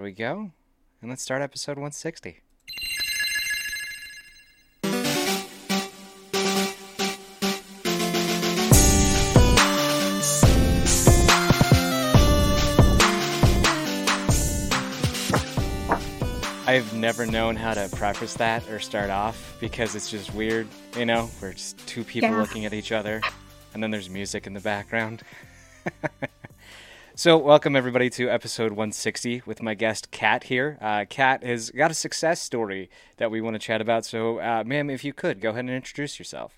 Here we go, and let's start episode 160. I've never known how to preface that or start off because it's just weird, you know? We're just two people looking at each other, and then there's music in the background. So welcome everybody to episode 160 with my guest Kat here. Kat has got a success story that we want to chat about. So ma'am, if you could, go ahead and introduce yourself.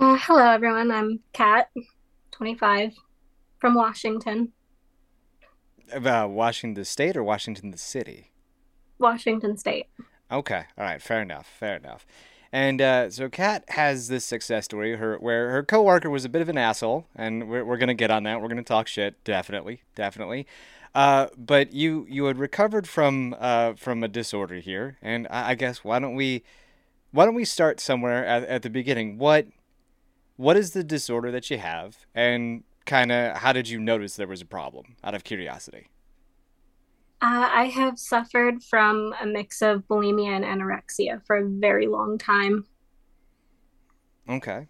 Hello everyone, I'm Kat, 25, from Washington. Washington State or Washington the City? Washington State. Okay, all right, fair enough. And so Kat has this success story where her coworker was a bit of an asshole, and we're going to get on that. We're going to talk shit, definitely. But you had recovered from a disorder here, and I guess why don't we start somewhere at the beginning? What is the disorder that you have, and kind of how did you notice there was a problem? Out of curiosity. I have suffered from a mix of bulimia and anorexia for a very long time. Okay.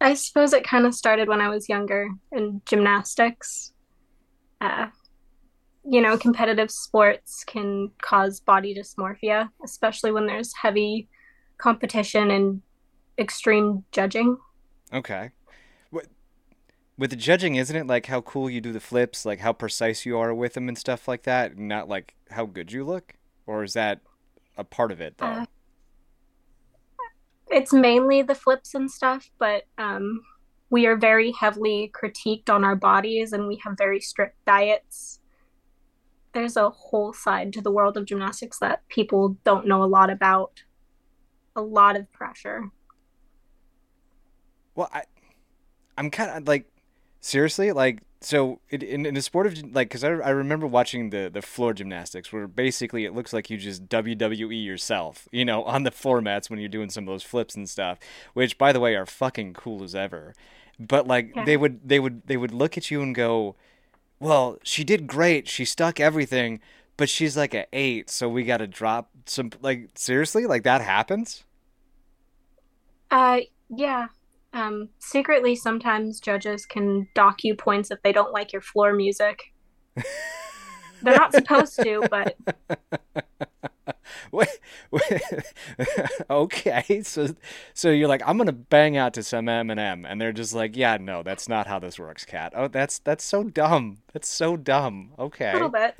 I suppose it kind of started when I was younger in gymnastics. Competitive sports can cause body dysmorphia, especially when there's heavy competition and extreme judging. Okay. With the judging, isn't it like how cool you do the flips, like how precise you are with them and stuff like that, not like how good you look? Or is that a part of it, though? It's mainly the flips and stuff, but we are very heavily critiqued on our bodies, and we have very strict diets. There's a whole side to the world of gymnastics that people don't know a lot about. A lot of pressure. Well, I'm kind of like... Seriously, like, so in the sport of, like, because I remember watching the floor gymnastics where basically it looks like you just WWE yourself, you know, on the floor mats when you're doing some of those flips and stuff, which, by the way, are fucking cool as ever. But, like, yeah. they would look at you and go, well, she did great. She stuck everything, but she's like an 8, so we got to drop some, like, seriously? Like, that happens? Yeah. Secretly, sometimes judges can dock you points if they don't like your floor music. They're not supposed to, but... Wait. Okay, so you're like, I'm going to bang out to some Eminem, and they're just like, yeah, no, that's not how this works, Kat. Oh, that's so dumb. That's so dumb. Okay. A little bit.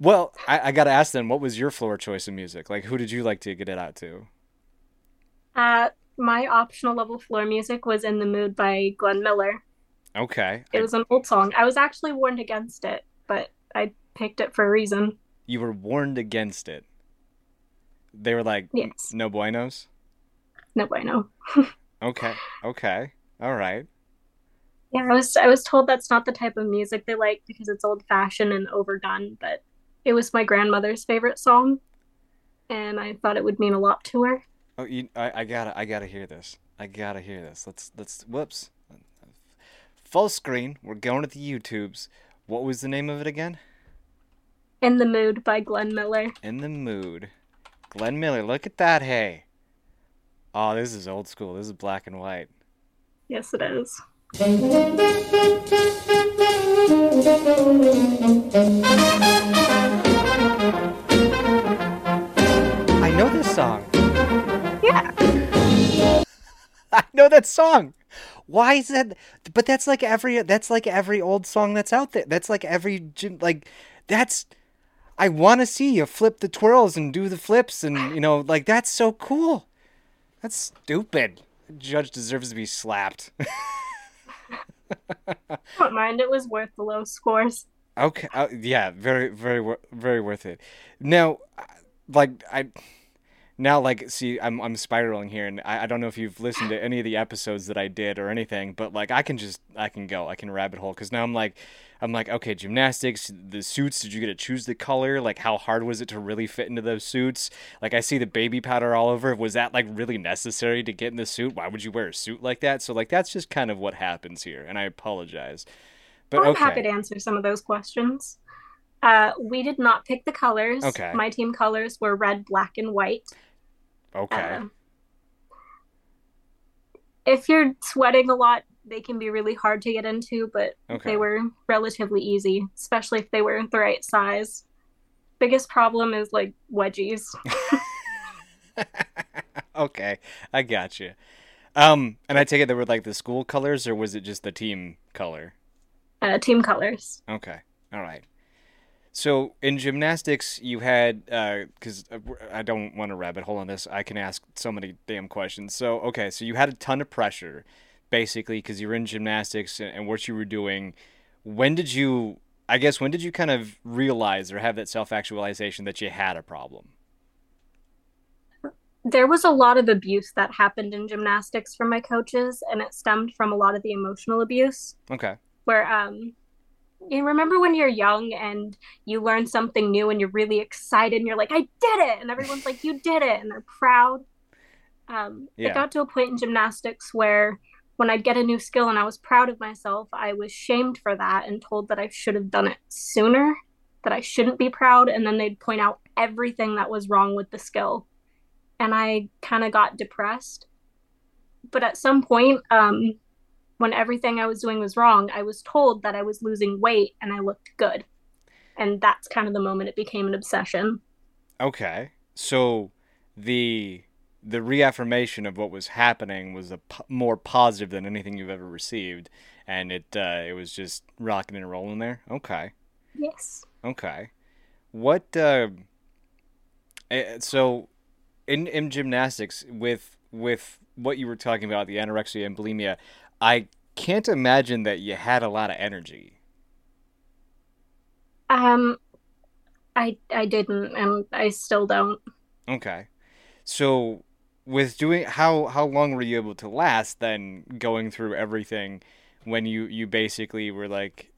Well, I got to ask then, what was your floor choice of music? Like, who did you like to get it out to? My optional level floor music was In the Mood by Glenn Miller. Okay. It was an old song. I was actually warned against it, but I picked it for a reason. You were warned against it? They were like, yes. No buenos? No bueno. Okay. All right. Yeah, I was told that's not the type of music they like because it's old-fashioned and overdone, but it was my grandmother's favorite song, and I thought it would mean a lot to her. Oh, I gotta hear this. Let's. Whoops. Full screen. We're going to the YouTubes. What was the name of it again? In the Mood by Glenn Miller. In the Mood, Glenn Miller. Look at that. Hey. Oh, this is old school. This is black and white. Yes, it is. I know this song. I know that song. Why is that? But that's like every old song that's out there. That's like every I want to see you flip the twirls and do the flips and, you know, like, that's so cool. That's stupid. The judge deserves to be slapped. Don't mind. It was worth the low scores. Okay. Yeah. Very, very, very worth it. Now, I'm spiraling here, and I don't know if you've listened to any of the episodes that I did or anything, but, like, I can rabbit hole, because now I'm like, okay, gymnastics, the suits, did you get to choose the color? Like, how hard was it to really fit into those suits? Like, I see the baby powder all over. Was that, like, really necessary to get in the suit? Why would you wear a suit like that? So, like, that's just kind of what happens here, and I apologize. But I'm happy to answer some of those questions. We did not pick the colors. Okay. My team colors were red, black, and white. Okay. If you're sweating a lot, they can be really hard to get into, but they were relatively easy, especially if they were the right size. Biggest problem is, like, wedgies. Okay, I got you. And I take it there were, like, the school colors, or was it just the team color? Team colors. Okay, all right. So in gymnastics, you had, because I don't want to rabbit hole on this. I can ask so many damn questions. So, okay, so you had a ton of pressure, basically, because you were in gymnastics and what you were doing. When did you, I guess, when did you kind of realize or have that self-actualization that you had a problem? There was a lot of abuse that happened in gymnastics from my coaches, and it stemmed from a lot of the emotional abuse. Okay. Where, you remember when you're young and you learn something new and you're really excited and you're like, I did it. And everyone's like, you did it. And they're proud. It got to a point in gymnastics where when I'd get a new skill and I was proud of myself, I was shamed for that and told that I should have done it sooner, that I shouldn't be proud. And then they'd point out everything that was wrong with the skill. And I kind of got depressed. But at some point, when everything I was doing was wrong, I was told that I was losing weight and I looked good. And that's kind of the moment it became an obsession. Okay. So the reaffirmation of what was happening was more positive than anything you've ever received. And it was just rocking and rolling there. Okay. Yes. Okay. What, so in gymnastics with what you were talking about, the anorexia and bulimia, I can't imagine that you had a lot of energy. I didn't, and I still don't. Okay. So with doing, how long were you able to last then going through everything when you basically were like,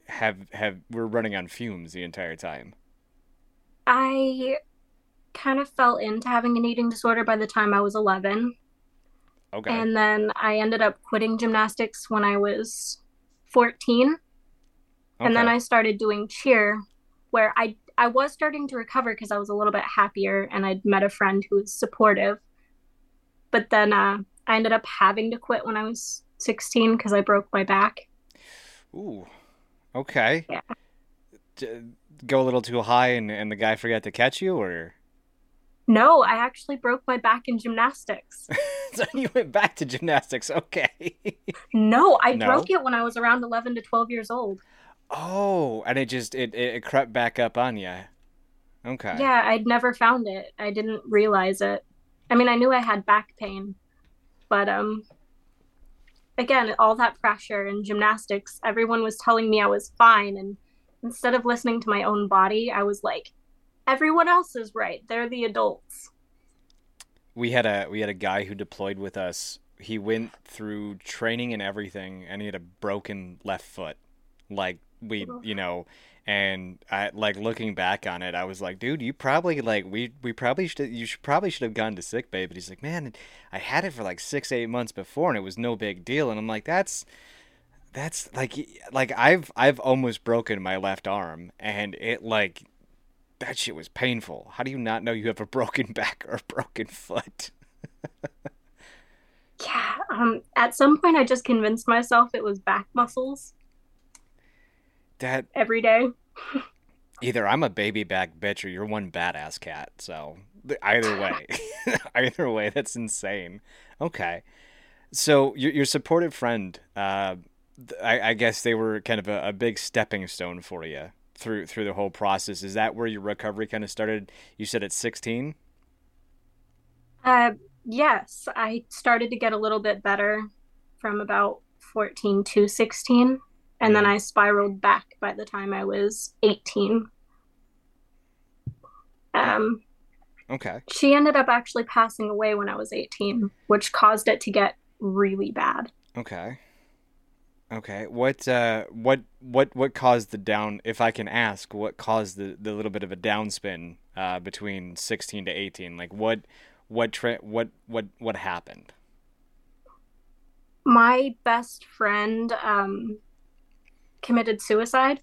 we're running on fumes the entire time? I kind of fell into having an eating disorder by the time I was 11. Okay. And then I ended up quitting gymnastics when I was 14. Okay. And then I started doing cheer, where I was starting to recover because I was a little bit happier and I'd met a friend who was supportive. But then I ended up having to quit when I was 16 because I broke my back. Ooh. Okay. Yeah. Go a little too high and the guy forgot to catch you, or... No, I actually broke my back in gymnastics. So you went back to gymnastics, okay. No, I broke it when I was around 11 to 12 years old. Oh, and it just, it crept back up on you. Okay. Yeah, I'd never found it. I didn't realize it. I mean, I knew I had back pain, but again, all that pressure in gymnastics, everyone was telling me I was fine, and instead of listening to my own body, I was like, everyone else is right. They're the adults. We had a guy who deployed with us. He went through training and everything, and he had a broken left foot. Like, and I, like, looking back on it, I was like, dude, you probably, like, you should have gone to sick bay. But he's like, man, I had it for like 6-8 months before, and it was no big deal. And I'm like, that's like I've almost broken my left arm, and it, like, that shit was painful. How do you not know you have a broken back or a broken foot? Yeah. At some point, I just convinced myself it was back muscles. That every day. Either I'm a baby back bitch or you're one badass cat. So either way, that's insane. Okay. So your supportive friend, I guess they were kind of a big stepping stone for you through the whole process. Is that where your recovery kind of started? You said at 16? Yes. I started to get a little bit better from about 14 to 16. And then I spiraled back by the time I was 18. Okay. She ended up actually passing away when I was 18, which caused it to get really bad. Okay. Okay. What caused the down, if I can ask, what caused the little bit of a downspin between 16 to 18? Like what happened? My best friend committed suicide.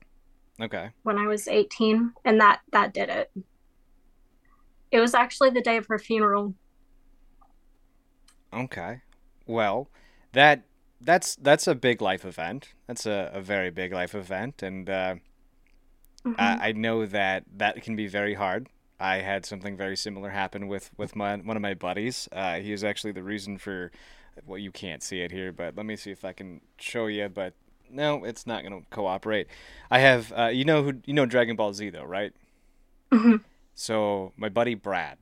Okay. When I was 18, and that did it. It was actually the day of her funeral. Okay. Well, that's a big life event. That's a very big life event, and I know that can be very hard. I had something very similar happen with one of my buddies. He is actually the reason for, well, you can't see it here, but let me see if I can show you. But no, it's not going to cooperate. I have, you know Dragon Ball Z though, right? Mm-hmm. So my buddy Brad,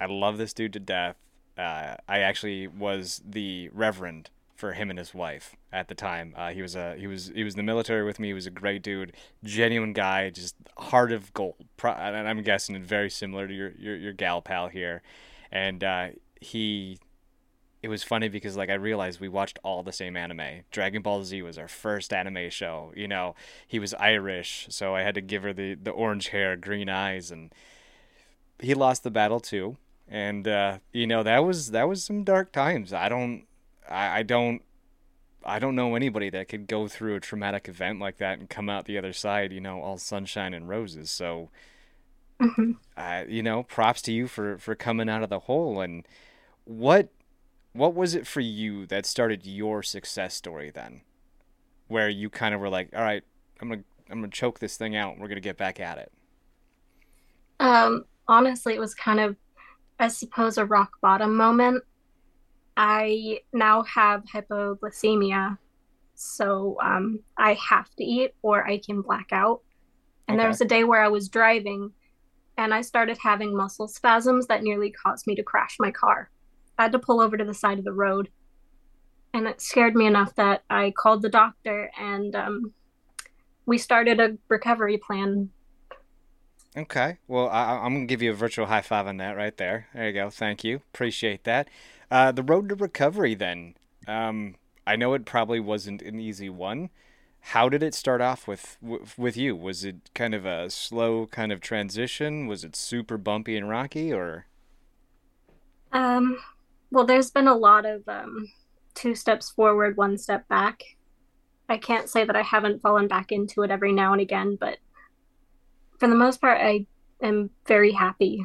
I love this dude to death. I actually was the reverend for him and his wife at the time. He was in the military with me. He was a great dude, genuine guy, just heart of gold. And I'm guessing very similar to your gal pal here. And it was funny because I realized we watched all the same anime. Dragon Ball Z was our first anime show. You know, he was Irish, so I had to give her the orange hair, green eyes, and he lost the battle too. And that was some dark times. I don't know anybody that could go through a traumatic event like that and come out the other side, all sunshine and roses. So, mm-hmm. Props to you for coming out of the hole. And what was it for you that started your success story then, where you kind of were like, all right, I'm gonna choke this thing out. We're gonna get back at it. Honestly, it was kind of, I suppose, a rock bottom moment. I now have hypoglycemia, so I have to eat or I can black out. And There was a day where I was driving and I started having muscle spasms that nearly caused me to crash my car. I had to pull over to the side of the road, and it scared me enough that I called the doctor, and we started a recovery plan. Okay. Well, I'm going to give you a virtual high five on that right there. There you go. Thank you. Appreciate that. The road to recovery then, I know it probably wasn't an easy one. How did it start off with you? Was it kind of a slow kind of transition? Was it super bumpy and rocky, or? Well, there's been a lot of two steps forward, one step back. I can't say that I haven't fallen back into it every now and again, but for the most part, I am very happy.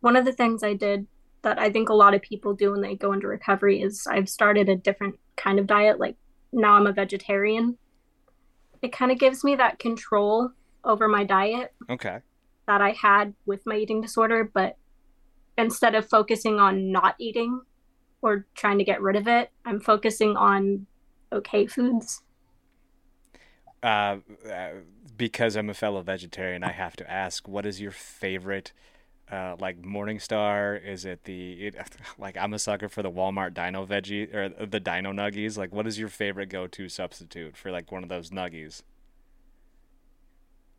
One of the things I did that I think a lot of people do when they go into recovery is I've started a different kind of diet. Like now I'm a vegetarian. It kind of gives me that control over my diet that I had with my eating disorder. But instead of focusing on not eating or trying to get rid of it, I'm focusing on okay foods. Because I'm a fellow vegetarian, I have to ask, what is your favorite Morningstar? Is it I'm a sucker for the Walmart Dino Veggie or the Dino Nuggies. Like, what is your favorite go-to substitute for one of those nuggies?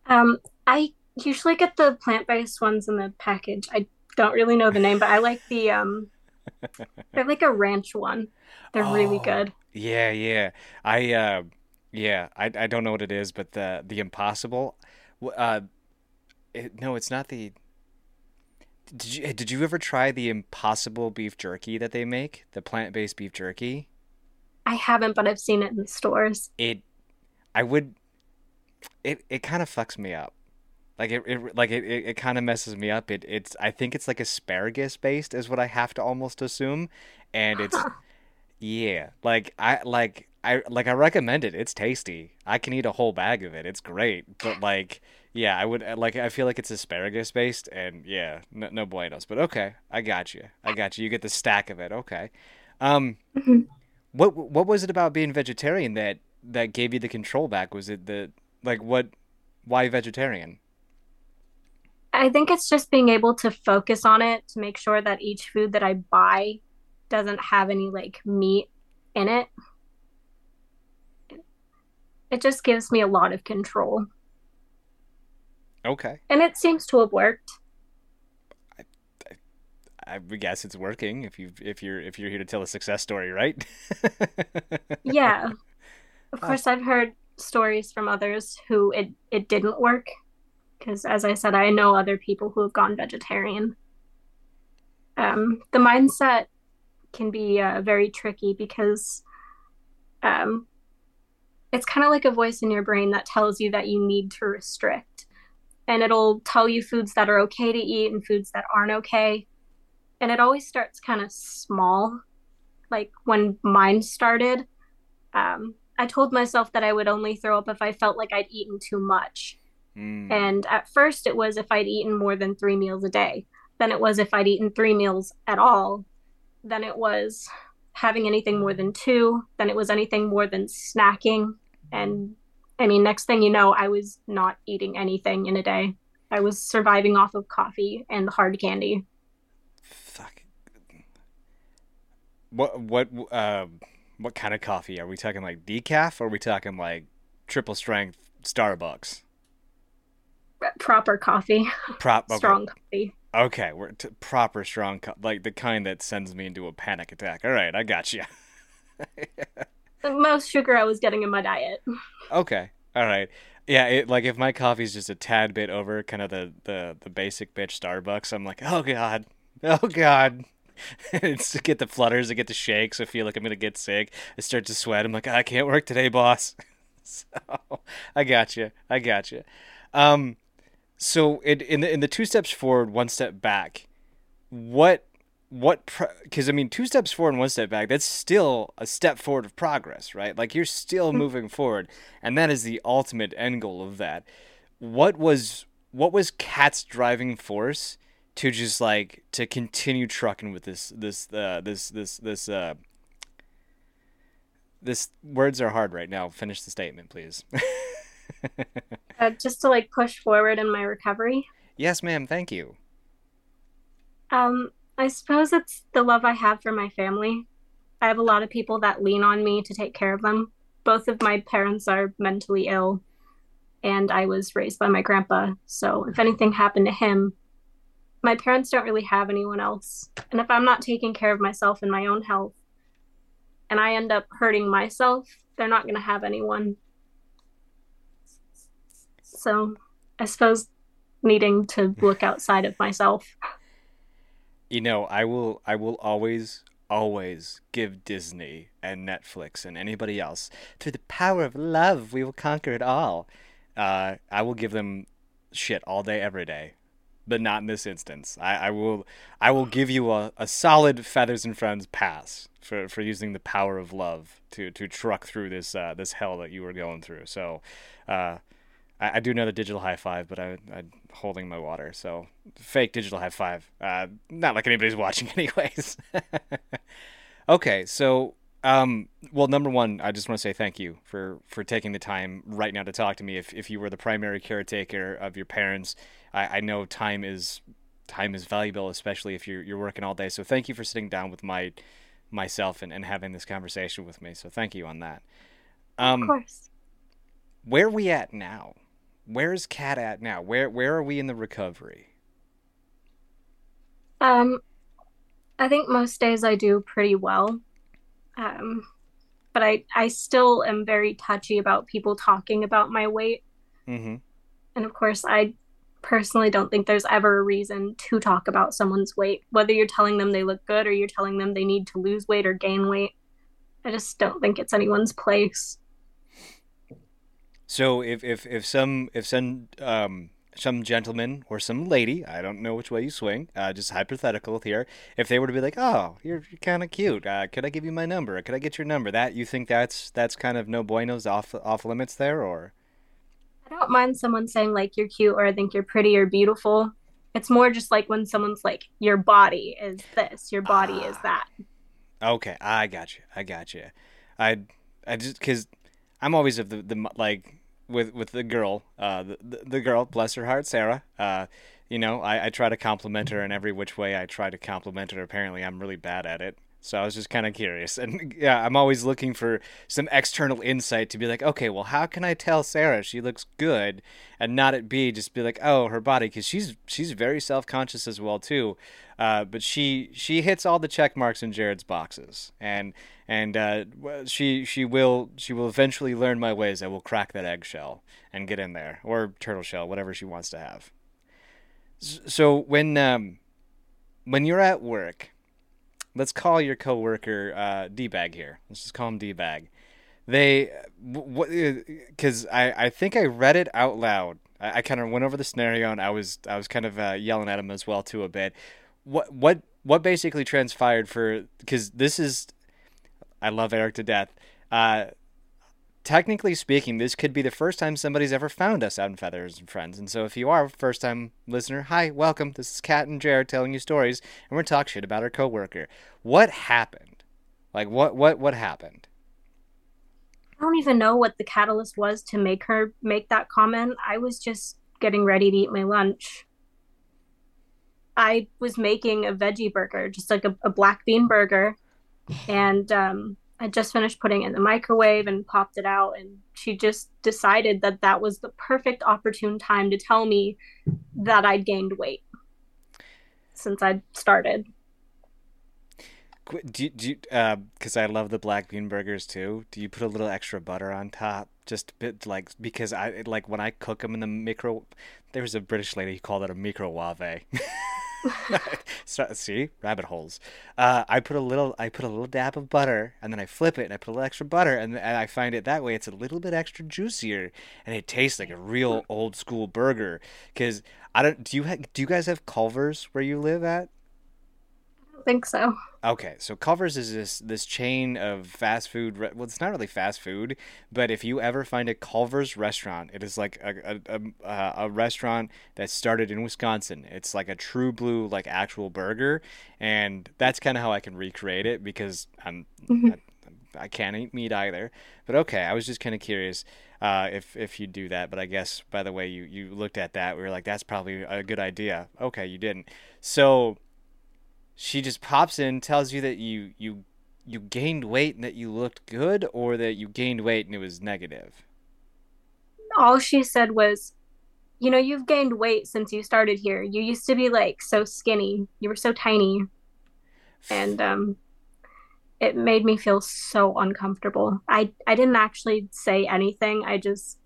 I usually get the plant-based ones in the package. I don't really know the name, but I like the they're like a ranch one. They're really good. Yeah, yeah. I don't know what it is, but the Impossible. No, it's not the. Did you ever try the Impossible beef jerky that they make? The plant-based beef jerky? I haven't, but I've seen it in the stores. It kind of fucks me up. It kind of messes me up. I think it's asparagus based is what I have to almost assume, and it's yeah. I recommend it. It's tasty. I can eat a whole bag of it. It's great. But I feel like it's asparagus based, and no buenos. But okay, I got you. You get the stack of it. Okay. What was it about being vegetarian that gave you the control back? Was it why vegetarian? I think it's just being able to focus on it, to make sure that each food that I buy doesn't have any meat in it. It just gives me a lot of control. Okay. And it seems to have worked. I guess it's working if you're here to tell a success story, right? Yeah. Of course, I've heard stories from others who it didn't work, because as I said, I know other people who have gone vegetarian. The mindset can be very tricky because it's kind of like a voice in your brain that tells you that you need to restrict. And it'll tell you foods that are okay to eat and foods that aren't okay. And it always starts kind of small. Like when mine started, I told myself that I would only throw up if I felt like I'd eaten too much. Mm. And at first it was if I'd eaten more than 3 meals a day. Then it was if I'd eaten 3 meals at all. Then it was having anything more than 2. Then it was anything more than snacking. And I mean, next thing you know, I was not eating anything in a day. I was surviving off of coffee and hard candy. Fuck. What kind of coffee? Are we talking like decaf, or are we talking like triple strength Starbucks? Proper coffee. Okay. Strong coffee. Okay, we're proper strong coffee, like the kind that sends me into a panic attack. All right, I got you. The most sugar I was getting in my diet. Okay, all right. Yeah, like if my coffee's just a tad bit over kind of the basic bitch Starbucks, I'm like, oh God. It's, I get the flutters, I get the shakes, I feel like I'm going to get sick. I start to sweat. I'm like, I can't work today, boss. So I got you. So in the 2 steps forward, 1 step back, because I mean, 2 steps forward and 1 step back, that's still a step forward of progress, right? Like you're still moving forward, and that is the ultimate end goal of that. What was Kat's driving force to just like to continue trucking with this words are hard right now. Finish the statement, please. Just to like push forward in my recovery. Yes, ma'am. Thank you. I suppose it's the love I have for my family. I have a lot of people that lean on me to take care of them. Both of my parents are mentally ill, and I was raised by my grandpa. So if anything happened to him, my parents don't really have anyone else. And if I'm not taking care of myself and my own health, and I end up hurting myself, they're not going to have anyone. So I suppose needing to look outside of myself. You know, I will always give Disney and Netflix and anybody else, through the power of love, we will conquer it all. I will give them shit all day, every day, but not in this instance. I will give you a solid feathers and friends pass for using the power of love to truck through this hell that you were going through. So, I do know the digital high five, but I'm holding my water. So fake digital high five. Not like anybody's watching anyways. Okay. So, well, number one, I just want to say thank you for taking the time right now to talk to me. If you were the primary caretaker of your parents, I know time is valuable, especially if you're working all day. So thank you for sitting down with myself and having this conversation with me. So thank you on that. Of course. Where are we at now? Where is Kat at now? Where are we in the recovery? I think most days I do pretty well. But I still am very touchy about people talking about my weight. Mm-hmm. And of course, I personally don't think there's ever a reason to talk about someone's weight, whether you're telling them they look good or you're telling them they need to lose weight or gain weight. I just don't think it's anyone's place. So if some gentleman or some lady, I don't know which way you swing, just hypothetical here, if they were to be like, oh, you're kind of cute, could I give you my number? Could I get your number? That you think that's kind of no buenos, off limits there, or? I don't mind someone saying like you're cute or I think you're pretty or beautiful. It's more just like when someone's like your body is this, your body is that. Okay, I got you. I just because. I'm always of the like with the girl, the girl, bless her heart, Sarah. You know, I try to compliment her in every which way I try to compliment her. Apparently, I'm really bad at it. So I was just kind of curious. And yeah, I'm always looking for some external insight to be like, okay, well, how can I tell Sarah she looks good and not it be just be like, oh, her body, because she's very self-conscious as well, too. But she hits all the check marks in Jared's boxes and she will eventually learn my ways. I will crack that eggshell and get in there, or turtle shell, whatever she wants to have. So when you're at work, let's call your coworker D-Bag here. Let's just call him D-Bag. They, because I think I read it out loud. I kind of went over the scenario, and I was kind of yelling at him as well too a bit. What basically transpired for, because this is, I love Eric to death. Technically speaking, this could be the first time somebody's ever found us out in Feathers and Friends. And so if you are a first time listener, hi, welcome. This is Kat and Jared telling you stories, and we're going to talk shit about our coworker. What happened? Like what happened? I don't even know what the catalyst was to make her make that comment. I was just getting ready to eat my lunch. I was making a veggie burger, just like a black bean burger. And I just finished putting it in the microwave and popped it out. And she just decided that that was the perfect opportune time to tell me that I'd gained weight since I'd started. Do you, 'cause I love the black bean burgers too. Do you put a little extra butter on top? Just a bit, like, because I like when I cook them in the micro. There was a British lady who called it a microwave. See, rabbit holes. I put a little dab of butter, and then I flip it, and I put a little extra butter, and I find it that way. It's a little bit extra juicier, and it tastes like a real old school burger. 'Cause I don't. Do you guys have Culver's where you live at? Think so. Okay, so Culver's is this chain of fast food. Well, it's not really fast food, but if you ever find a Culver's restaurant, it is like a restaurant that started in Wisconsin. It's like a true blue, like actual burger, and that's kind of how I can recreate it because I'm I can't eat meat either. But okay, I was just kind of curious if you do that. But I guess by the way you looked at that, we were like, that's probably a good idea. Okay, you didn't. So. She just pops in, tells you that you gained weight and that you looked good, or that you gained weight and it was negative? All she said was, you know, you've gained weight since you started here. You used to be, like, so skinny. You were so tiny. And it made me feel so uncomfortable. I didn't actually say anything. I just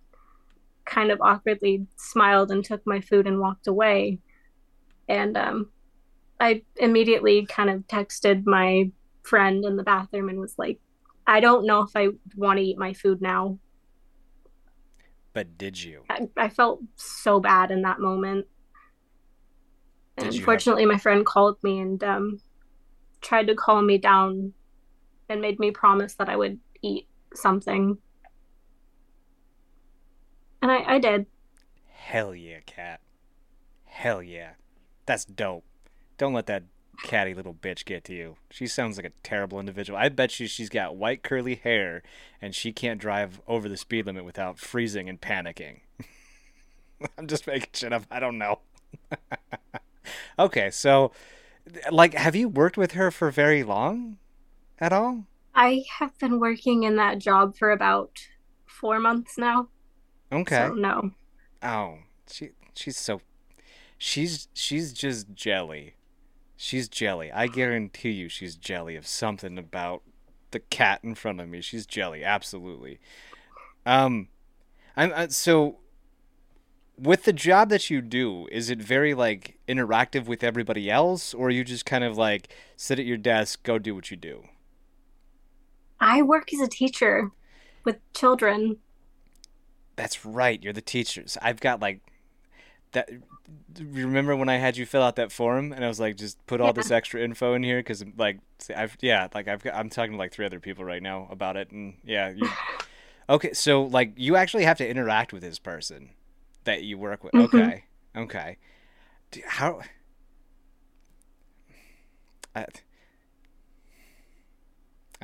kind of awkwardly smiled and took my food and walked away. And I immediately kind of texted my friend in the bathroom and was like, I don't know if I want to eat my food now. But did you? I felt so bad in that moment. And unfortunately, my friend called me and tried to calm me down and made me promise that I would eat something. And I did. Hell yeah, Kat. Hell yeah. That's dope. Don't let that catty little bitch get to you. She sounds like a terrible individual. I bet you she's got white curly hair and she can't drive over the speed limit without freezing and panicking. I'm just making shit up. I don't know. Okay, so, like, have you worked with her for very long at all? I have been working in that job for about 4 months now. Okay. So, no. Oh, she's just jelly. She's jelly. I guarantee you she's jelly of something about the cat in front of me. She's jelly, absolutely. So with the job that you do, is it very, like, interactive with everybody else, or are you just kind of, like, sit at your desk, go do what you do? I work as a teacher with children. That's right. You're the teachers. I've got, like, that... Remember when I had you fill out that form and I was like, just put all this extra info in here because, like, I'm talking to like 3 other people right now about it, and yeah. Okay, so like you actually have to interact with this person that you work with. Mm-hmm. Okay. How? I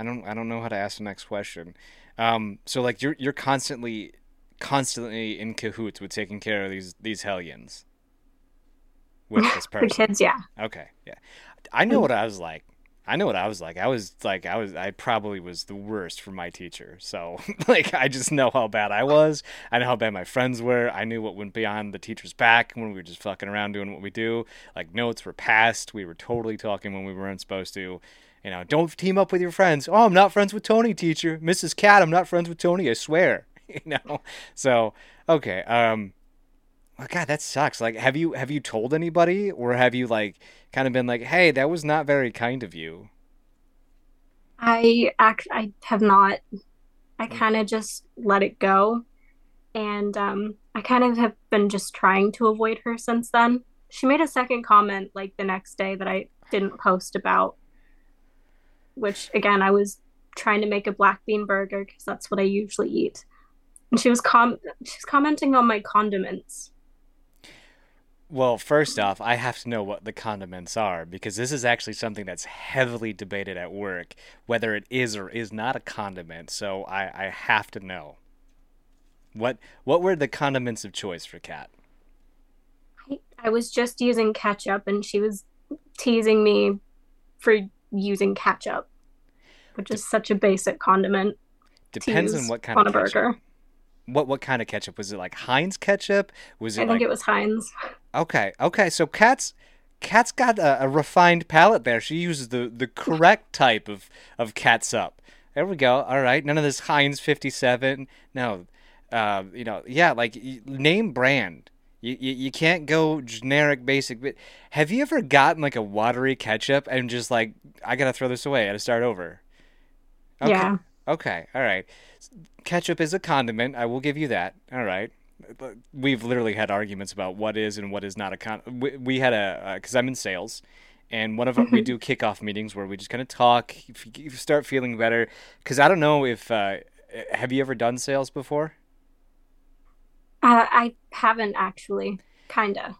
don't know how to ask the next question. So like you're constantly in cahoots with taking care of these hellions. With this person. For kids, yeah. Okay, yeah. I know what I was like. I probably was the worst for my teacher. So, like, I just know how bad I was. I know how bad my friends were. I knew what went beyond the teacher's back when we were just fucking around doing what we do. Like, notes were passed. We were totally talking when we weren't supposed to. You know, don't team up with your friends. Oh, I'm not friends with Tony, teacher. Mrs. Cat, I'm not friends with Tony, I swear. You know? So, okay, oh, God, that sucks. Like, have you told anybody, or have you, like, kind of been like, hey, that was not very kind of you? I have not. I kind of just let it go. And I kind of have been just trying to avoid her since then. She made a second comment like the next day that I didn't post about, which again, I was trying to make a black bean burger because that's what I usually eat. And she was commenting on my condiments. Well, first off, I have to know what the condiments are, because this is actually something that's heavily debated at work, whether it is or is not a condiment. So I have to know. What were the condiments of choice for Kat? I was just using ketchup, and she was teasing me for using ketchup, which is such a basic condiment. Depends on what kind of ketchup. Burger. What kind of ketchup? Was it like Heinz ketchup? Was it I think it was Heinz. Okay. So Kat's got a refined palate there. She uses the correct type of catsup. There we go. All right. None of this Heinz 57. No. Name brand. You can't go generic, basic. But have you ever gotten like a watery ketchup and just like, I got to throw this away. I got to start over. Okay. Yeah. Okay. All right. Ketchup is a condiment. I will give you that. All right. We've literally had arguments about what is and what is not a condiment. We had because I'm in sales. And one of them, we do kickoff meetings where we just kind of talk, if you start feeling better. Because I don't know if, have you ever done sales before? I haven't actually, kinda.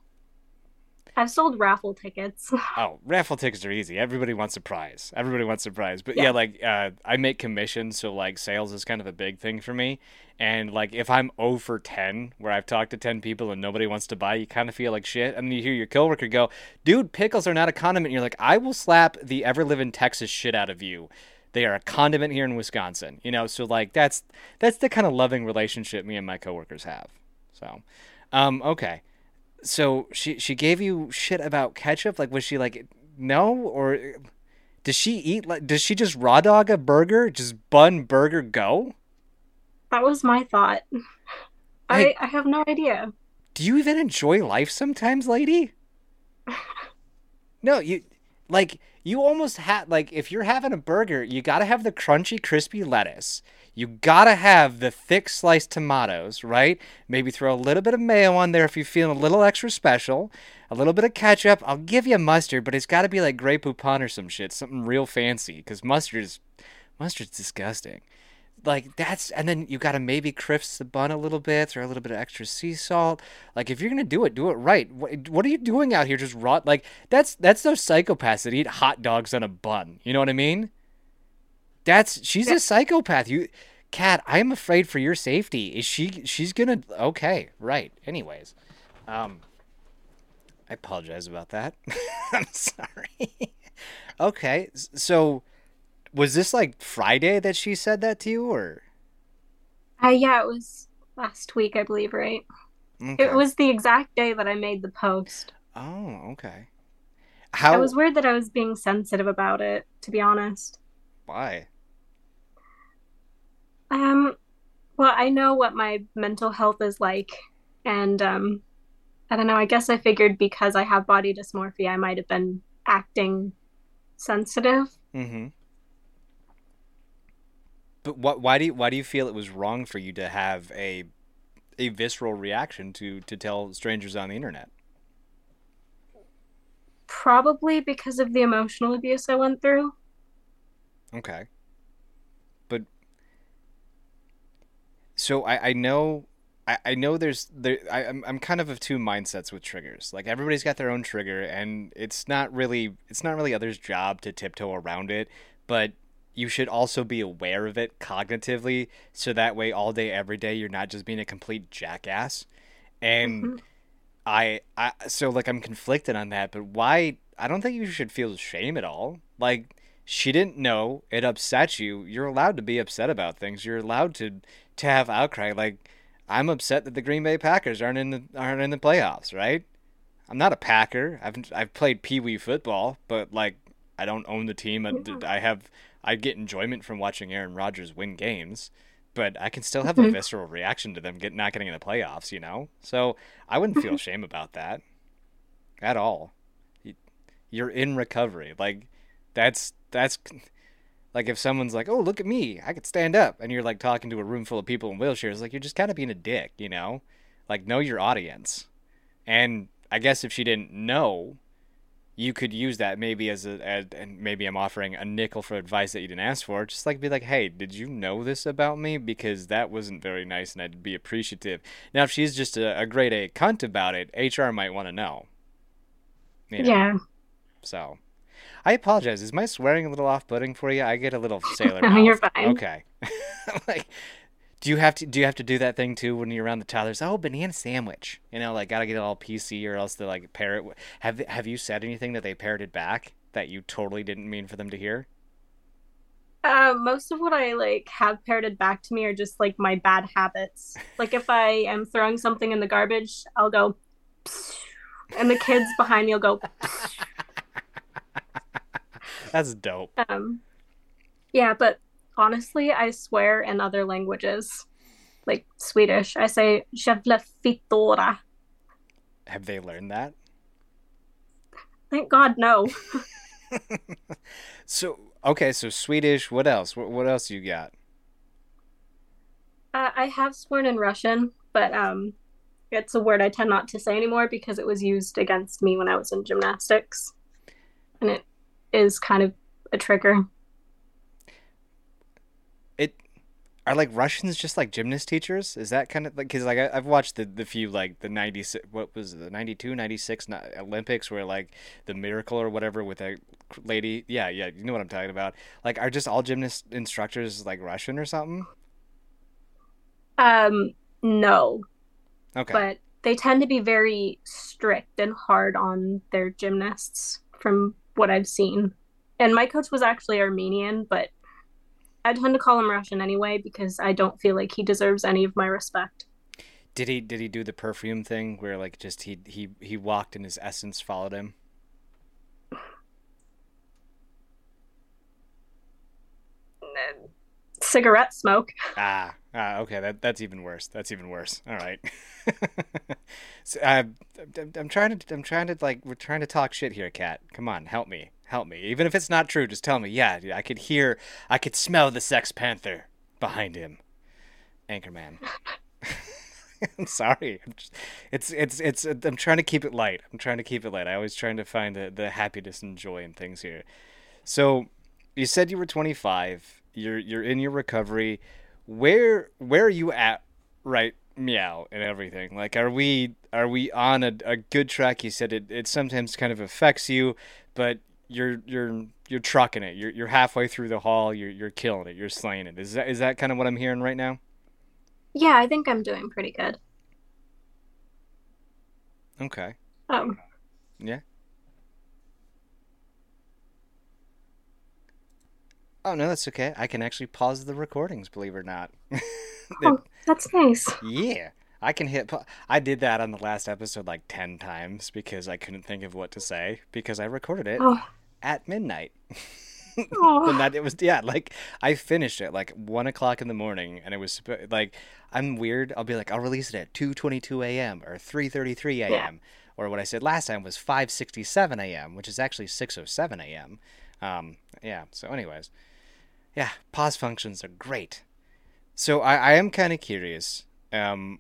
I've sold raffle tickets. Oh, raffle tickets are easy. Everybody wants a prize. But yeah, I make commissions, so like sales is kind of a big thing for me. And like if I'm 0 for 10, where I've talked to 10 people and nobody wants to buy, you kind of feel like shit. And then you hear your coworker go, dude, pickles are not a condiment. And you're like, I will slap the ever-living Texas shit out of you. They are a condiment here in Wisconsin, you know? So like, that's the kind of loving relationship me and my coworkers have. So, okay. So she gave you shit about ketchup? Like, was she like, no? Or does she eat, like, does she just raw dog a burger? Just bun, burger, go? That was my thought. I have no idea. Do you even enjoy life sometimes, lady? No, you almost have, like, if you're having a burger, you gotta have the crunchy, crispy lettuce. You gotta have the thick sliced tomatoes, right? Maybe throw a little bit of mayo on there if you're feeling a little extra special. A little bit of ketchup. I'll give you mustard, but it's gotta be like Grey Poupon or some shit, something real fancy, because mustard's disgusting. Like, that's, and then you gotta maybe crisp the bun a little bit, throw a little bit of extra sea salt. Like, if you're gonna do it right. What are you doing out here? Just rot, like, that's those psychopaths that eat hot dogs on a bun. You know what I mean? She's a psychopath. Kat, I'm afraid for your safety. She's gonna, okay, right. Anyways, I apologize about that. I'm sorry. Okay, so was this like Friday that she said that to you, or? It was last week, I believe, right? Okay. It was the exact day that I made the post. Oh, okay. It was weird that I was being sensitive about it, to be honest. Why? Well, I know what my mental health is like, and I don't know, I guess I figured because I have body dysmorphia, I might have been acting sensitive. Mm-hmm. But why do you feel it was wrong for you to have a visceral reaction to tell strangers on the internet? Probably because of the emotional abuse I went through. Okay. But so I know I'm kind of two mindsets with triggers. Like, everybody's got their own trigger, and it's not really others' job to tiptoe around it, but you should also be aware of it cognitively, so that way all day, every day, you're not just being a complete jackass. And mm-hmm. I'm conflicted on that, but why? I don't think you should feel shame at all. Like, she didn't know. It upset you. You're allowed to be upset about things. You're allowed to have outcry. Like, I'm upset that the Green Bay Packers aren't in the playoffs, right? I'm not a Packer. I've played Pee Wee football, but like, I don't own the team. I get enjoyment from watching Aaron Rodgers win games, but I can still have a visceral reaction to them not getting in the playoffs, you know? So I wouldn't feel shame about that at all. You're in recovery. Like, that's Like, if someone's like, oh, look at me, I could stand up, and you're, like, talking to a room full of people in wheelchairs, like, you're just kind of being a dick, you know? Like, know your audience. And I guess if she didn't know, you could use that maybe as and maybe I'm offering a nickel for advice that you didn't ask for. Just, like, be like, hey, did you know this about me? Because that wasn't very nice, and I'd be appreciative. Now, if she's just a grade A cunt about it, HR might want to know. You know? Yeah. So... I apologize. Is my swearing a little off-putting for you? I get a little sailor mouth. You're fine. Okay. Like, do you have to do that thing too when you're around the toddlers? Oh, banana sandwich. You know, like, gotta get it all PC or else they like parrot. Have you said anything that they parroted back that you totally didn't mean for them to hear? Most of what I like have parroted back to me are just like my bad habits. Like, if I am throwing something in the garbage, I'll go, psh, and the kids behind me will go. Psh. That's dope. Yeah, but honestly, I swear in other languages, like Swedish, I say "jävla fittora." Have they learned that? Thank God, no. So, okay, so Swedish. What else? What else you got? I have sworn in Russian, but it's a word I tend not to say anymore because it was used against me when I was in gymnastics, and it is kind of a trigger. Are like Russians just like gymnast teachers? Is that kind of like, because like I've watched the few like the 96, what was it, the 92, 96 Olympics where like the miracle or whatever with a lady. Yeah, you know what I'm talking about. Like, are just all gymnast instructors like Russian or something? No. Okay. But they tend to be very strict and hard on their gymnasts from what I've seen. And my coach was actually Armenian, but I tend to call him Russian anyway because I don't feel like he deserves any of my respect. Did he do the perfume thing where like just he walked and his essence followed him? Cigarette smoke. Okay, that's even worse. All right. So, I'm trying to like, we're trying to talk shit here, Kat. Come on, help me. Even if it's not true, just tell me. Yeah, I could smell the sex panther behind him. Anchorman. I'm sorry. I'm trying to keep it light. I always trying to find the happiness and joy in things here. So you said you were 25. You're in your recovery. Where are you at right meow and everything? Like, are we on a good track? You said it sometimes kind of affects you, but you're trucking it. You're halfway through the haul. You're killing it. You're slaying it. Is that kind of what I'm hearing right now? Yeah, I think I'm doing pretty good. Okay. Yeah. Oh, no, that's okay. I can actually pause the recordings, believe it or not. Oh, that's nice. Yeah. I can hit pause. I did that on the last episode like 10 times because I couldn't think of what to say because I recorded it at midnight. Oh. And that it was, yeah, like I finished it like 1 o'clock in the morning, and it was like, I'm weird. I'll be like, I'll release it at 2:22 a.m. or 3:33 a.m. Yeah. Or what I said last time was 5:67 a.m., which is actually 6:07 a.m. Yeah, so anyways. Yeah, pause functions are great. So I am kind of curious,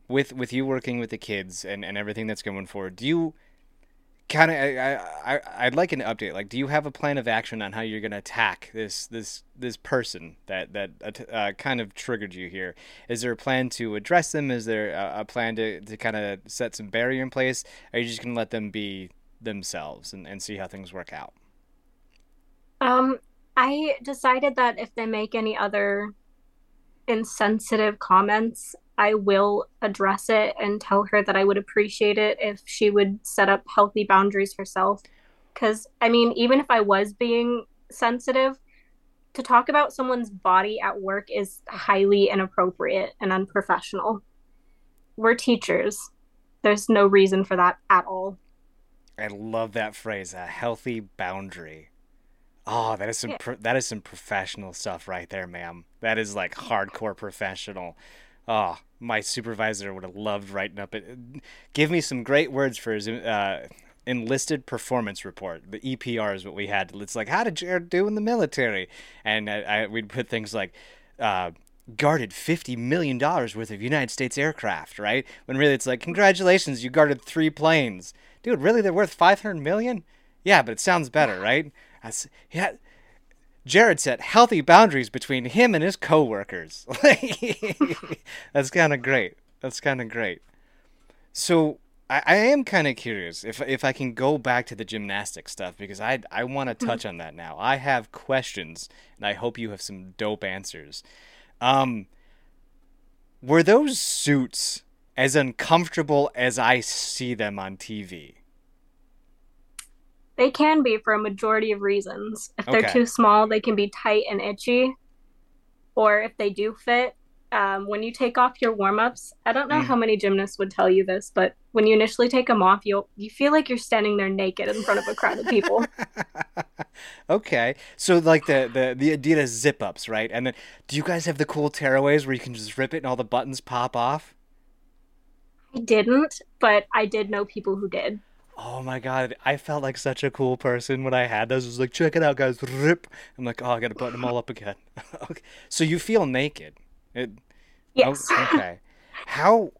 with you working with the kids and everything that's going forward, do you kind of, I'd like an update. Like, do you have a plan of action on how you're going to attack this person that kind of triggered you here? Is there a plan to address them? Is there a plan to kind of set some barrier in place? Are you just going to let them be themselves and see how things work out? I decided that if they make any other insensitive comments, I will address it and tell her that I would appreciate it if she would set up healthy boundaries herself. Because, I mean, even if I was being sensitive, to talk about someone's body at work is highly inappropriate and unprofessional. We're teachers. There's no reason for that at all. I love that phrase, a healthy boundary. Oh, that is some professional stuff right there, ma'am. That is like hardcore professional. Oh, my supervisor would have loved writing up it. Give me some great words for his enlisted performance report. The EPR is what we had. It's like, how did Jared do in the military? And we'd put things like, guarded $50 million worth of United States aircraft, right? When really it's like, congratulations, you guarded 3 planes. Dude, really, they're worth $500 million? Yeah, but it sounds better, right? Yeah. Jared set healthy boundaries between him and his coworkers. That's kind of great. That's kind of great. So I am kind of curious if I can go back to the gymnastics stuff, because I want to touch on that now. I have questions, and I hope you have some dope answers. Were those suits as uncomfortable as I see them on TV? They can be for a majority of reasons. If they're too small, they can be tight and itchy. Or if they do fit, when you take off your warm-ups, I don't know how many gymnasts would tell you this, but when you initially take them off, you feel like you're standing there naked in front of a crowd of people. Okay. So like the Adidas zip-ups, right? And then do you guys have the cool tearaways where you can just rip it and all the buttons pop off? I didn't, but I did know people who did. Oh my God, I felt like such a cool person when I had those. I was like, check it out, guys. Rip. I'm like, oh, I got to button them all up again. Okay. So you feel naked. Yes. Okay. I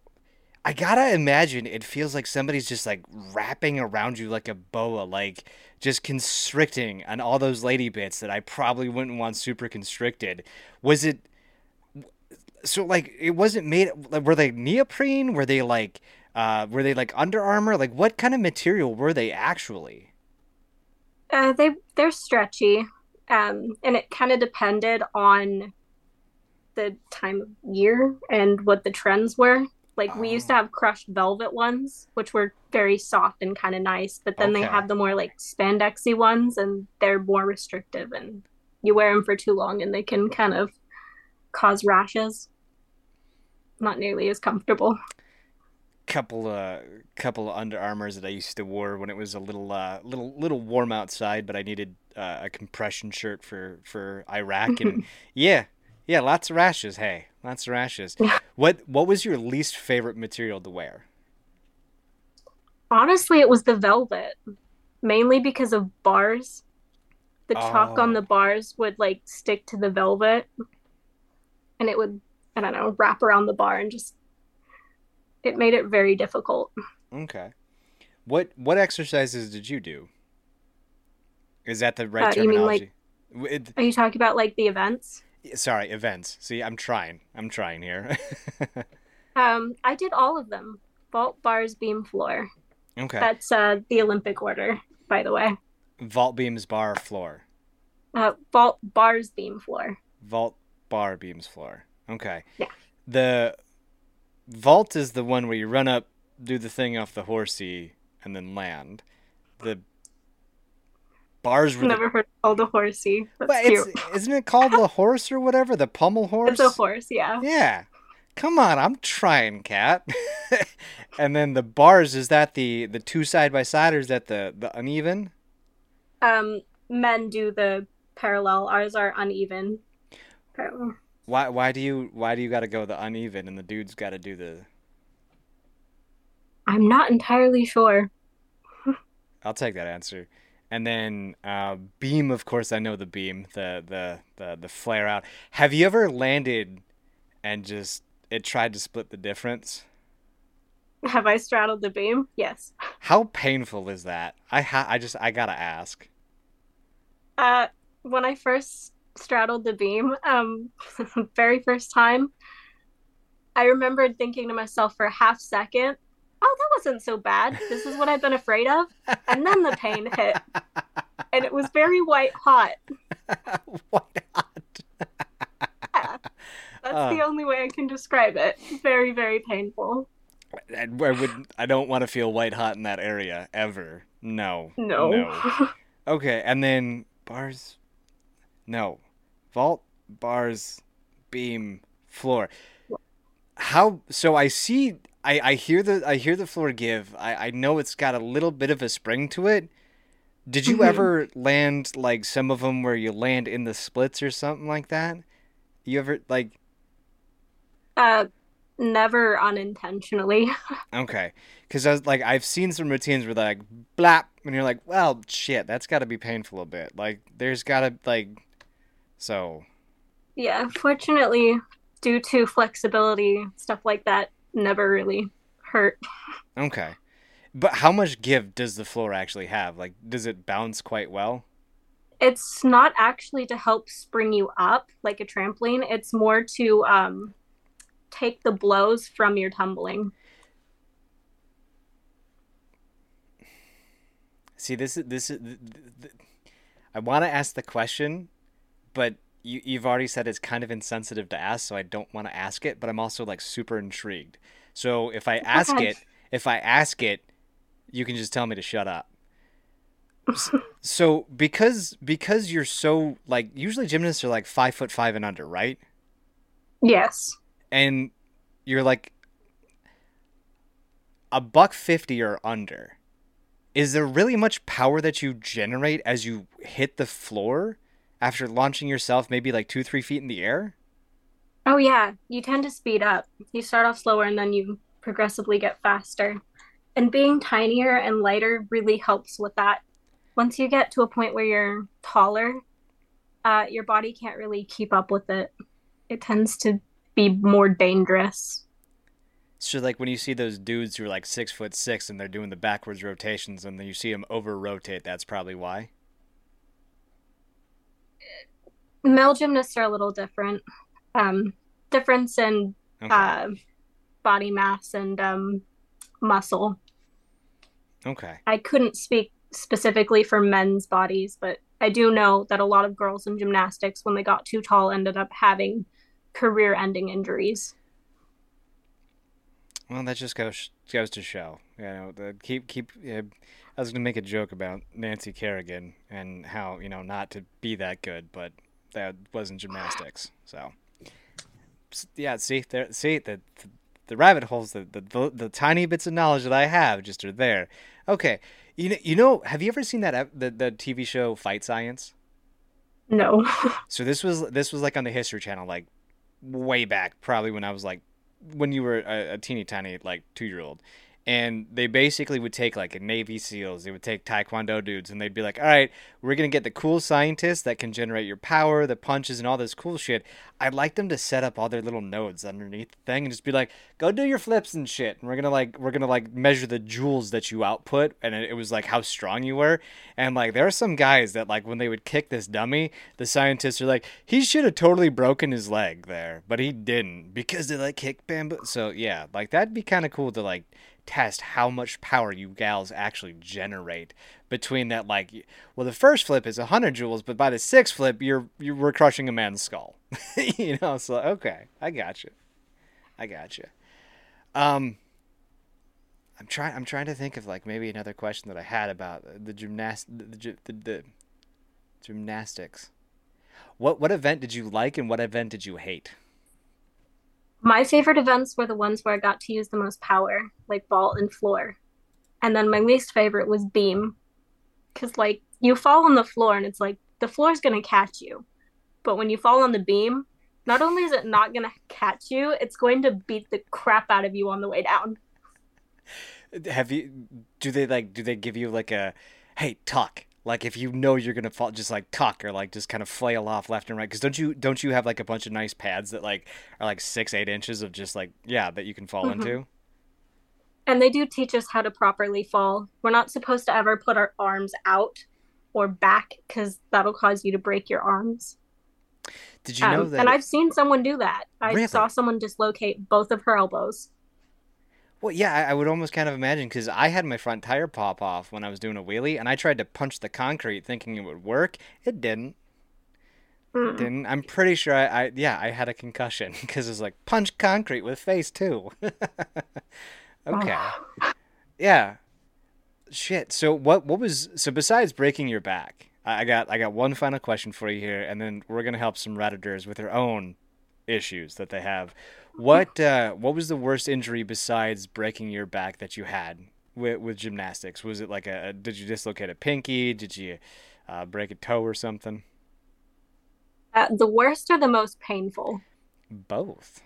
got to imagine it feels like somebody's just like wrapping around you like a boa, like just constricting on all those lady bits that I probably wouldn't want super constricted. Was it, so like, it wasn't made, were they neoprene? Were they like Under Armour? Like, what kind of material were they actually? They're stretchy, and it kind of depended on the time of year and what the trends were. Like, we used to have crushed velvet ones, which were very soft and kind of nice, but then they have the more like spandexy ones, and they're more restrictive, and you wear them for too long, and they can kind of cause rashes. Not nearly as comfortable. Couple of Under Armours that I used to wear when it was a little warm outside, but I needed a compression shirt for Iraq, and yeah, lots of rashes. Hey, lots of rashes. What was your least favorite material to wear? Honestly, it was the velvet, mainly because of bars. The chalk on the bars would like stick to the velvet, and it would, I don't know, wrap around the bar and just. It made it very difficult. Okay. What exercises did you do? Is that the right terminology? You mean, like, are you talking about like the events? Sorry, events. See, I'm trying here. I did all of them. Vault, bars, beam, floor. Okay. That's the Olympic order, by the way. Vault, beams, bar, floor. Vault, bars, beam, floor. Vault, bar, beams, floor. Okay. Yeah. The vault is the one where you run up, do the thing off the horsey, and then land. The bars were... Never heard called a horsey. But isn't it called the horse or whatever? The pommel horse? It's a horse, yeah. Yeah. Come on, I'm trying, Kat. And then the bars, is that the 2 side-by-side, or is that the uneven? Men do the parallel. Ours are uneven. Parallel. Why do you got to go the uneven and the dude's got to do the... I'm not entirely sure. I'll take that answer. And then beam, of course, I know the beam, the flare out. Have you ever landed and just it tried to split the difference? Have I straddled the beam? Yes. How painful is that? I got to ask. When I first straddled the beam very first time, I remembered thinking to myself for a half second, oh, that wasn't so bad, this is what I've been afraid of. And then the pain hit, and it was very white hot. White hot. Yeah, that's the only way I can describe it. Very, very painful. I don't want to feel white hot in that area ever. No. Okay. And then bars. No. Vault, bars, beam, floor. How so? I see. I hear the floor give. I know it's got a little bit of a spring to it. Did you ever land like some of them where you land in the splits or something like that? You ever like? Never unintentionally. Okay. Because I was like, I've seen some routines where they're like, blap, and you're like, well, shit, that's got to be painful a bit. Like, there's got to, like, so. Yeah, fortunately, due to flexibility, stuff like that never really hurt. Okay. But how much give does the floor actually have? Like, does it bounce quite well? It's not actually to help spring you up like a trampoline. It's more to take the blows from your tumbling. See, I want to ask the question, but you've already said it's kind of insensitive to ask, so I don't want to ask it, but I'm also like super intrigued. So if I ask it, you can just tell me to shut up. So because you're so, like, usually gymnasts are like 5'5" and under, right? Yes. And you're like $150 or under. Is there really much power that you generate as you hit the floor after launching yourself maybe like 2-3 feet in the air? Oh, yeah. You tend to speed up. You start off slower and then you progressively get faster. And being tinier and lighter really helps with that. Once you get to a point where you're taller, your body can't really keep up with it. It tends to be more dangerous. So, like, when you see those dudes who are like 6'6" and they're doing the backwards rotations and then you see them over-rotate, that's probably why? Male gymnasts are a little different. Difference in body mass and muscle. Okay. I couldn't speak specifically for men's bodies, but I do know that a lot of girls in gymnastics, when they got too tall, ended up having career-ending injuries. Well, that just goes to show, you know. I was gonna make a joke about Nancy Kerrigan and how, you know, not to be that good, but that wasn't gymnastics. So yeah, the rabbit holes, the tiny bits of knowledge that I have just are there. Okay, you know, have you ever seen that the TV show Fight Science? No. So this was like on the History Channel, like way back, probably when I was like, when you were a teeny tiny, like, 2-year-old. And they basically would take, like, Navy SEALs. They would take Taekwondo dudes, and they'd be like, all right, we're going to get the cool scientists that can generate your power, the punches, and all this cool shit. I'd like them to set up all their little nodes underneath the thing and just be like, go do your flips and shit. And we're going to measure the joules that you output. And it was, like, how strong you were. And, like, there are some guys that, like, when they would kick this dummy, the scientists are like, he should have totally broken his leg there. But he didn't because they, like, kick bamboo. So, yeah, like, that'd be kind of cool to, like, test how much power you gals actually generate between that, like, well, the first flip is 100 joules, but by the sixth flip, we're crushing a man's skull. You know, so, okay, I got you. I'm trying to think of, like, maybe another question that I had about the gymnastics. What event did you like and what event did you hate? My favorite events were the ones where I got to use the most power, like vault and floor. And then my least favorite was beam. Because, like, you fall on the floor and it's like, the floor's going to catch you. But when you fall on the beam, not only is it not going to catch you, it's going to beat the crap out of you on the way down. Do they give you like a, hey, tuck? Like, if you know you're going to fall, just, like, tuck or, like, just kind of flail off left and right. Because don't you have, like, a bunch of nice pads that, like, are, like, 6-8 inches of just, like, yeah, that you can fall into? And they do teach us how to properly fall. We're not supposed to ever put our arms out or back because that'll cause you to break your arms. Did you know that? And I've seen someone do that. I saw someone dislocate both of her elbows. Well, yeah, I would almost kind of imagine, because I had my front tire pop off when I was doing a wheelie, and I tried to punch the concrete thinking it would work. It didn't. Mm. It didn't. I'm pretty sure I had a concussion, because it was like, punch concrete with face, too. Okay. Oh. Yeah. Shit. So what was besides breaking your back, I got one final question for you here, and then we're going to help some Redditors with their own issues that they have. What was the worst injury besides breaking your back that you had with gymnastics? Was it like did you dislocate a pinky? Did you break a toe or something? The worst or the most painful? Both.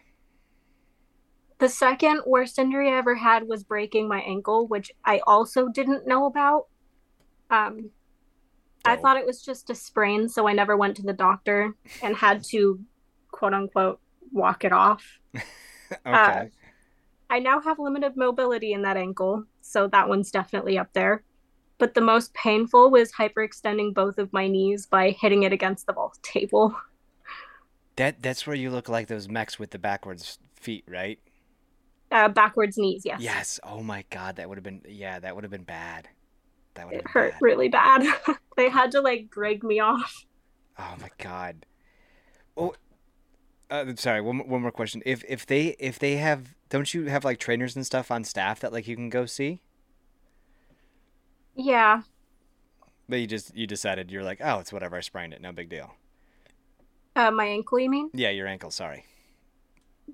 The second worst injury I ever had was breaking my ankle, which I also didn't know about. I thought it was just a sprain, so I never went to the doctor and had to, quote unquote, walk it off. Okay. I now have limited mobility in that ankle, so that one's definitely up there. But the most painful was hyperextending both of my knees by hitting it against the vault table. That's where you look like those mechs with the backwards feet, right? Backwards knees, yes. Yes. Oh my God, that would have been that would have been bad. It hurt really bad. They had to drag me off. Oh my God. Oh, sorry. One more question. If they have, don't you have trainers and stuff on staff that you can go see? Yeah. But you decided you're it's whatever. I sprained it. No big deal. My ankle, you mean? Yeah, your ankle. Sorry.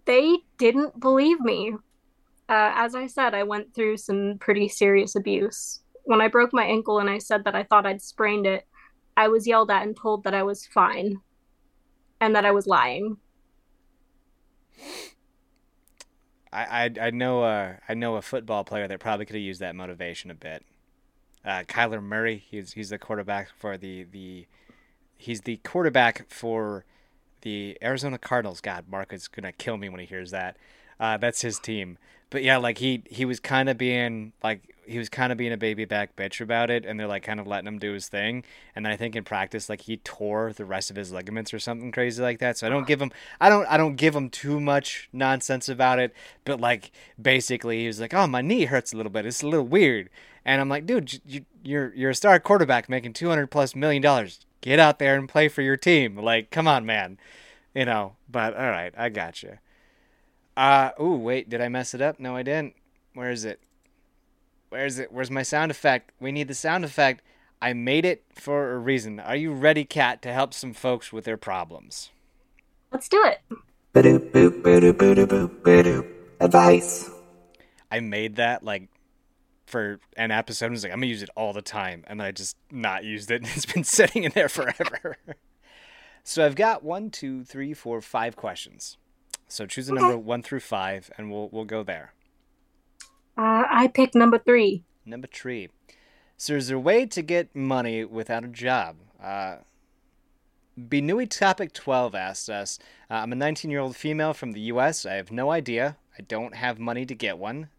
They didn't believe me. As I said, I went through some pretty serious abuse. When I broke my ankle and I said that I thought I'd sprained it, I was yelled at and told that I was fine and that I was lying. I know a football player that probably could have used that motivation a bit. Kyler Murray, he's the quarterback for the Arizona Cardinals. God, Mark is gonna kill me when he hears that. That's his team. But yeah, he was kind of being a baby back bitch about it, and they're kind of letting him do his thing. And then I think in practice, he tore the rest of his ligaments or something crazy like that. So I don't give him I don't give him too much nonsense about it. But basically, he was "Oh, my knee hurts a little bit. It's a little weird." And I'm like, "Dude, you're a star quarterback making $200+ million. Get out there and play for your team. Come on, man." You know. But all right, I gotcha. Ooh, wait, did I mess it up? No, I didn't. Where is it? Where's my sound effect? We need the sound effect. I made it for a reason. Are you ready, Kat, to help some folks with their problems? Let's do it. Ba-doop, boop, ba-doop, ba-doop, ba-doop. Advice. I made that, for an episode. I was I'm going to use it all the time. And I just not used it. It's been sitting in there forever. So I've got 1, 2, 3, 4, 5 questions. So choose a number 1 through 5, and we'll go there. I pick number 3. Number 3. So is there a way to get money without a job? Binui Topic 12 asked us, I'm a 19-year-old female from the U.S. I have no idea. I don't have money to get one.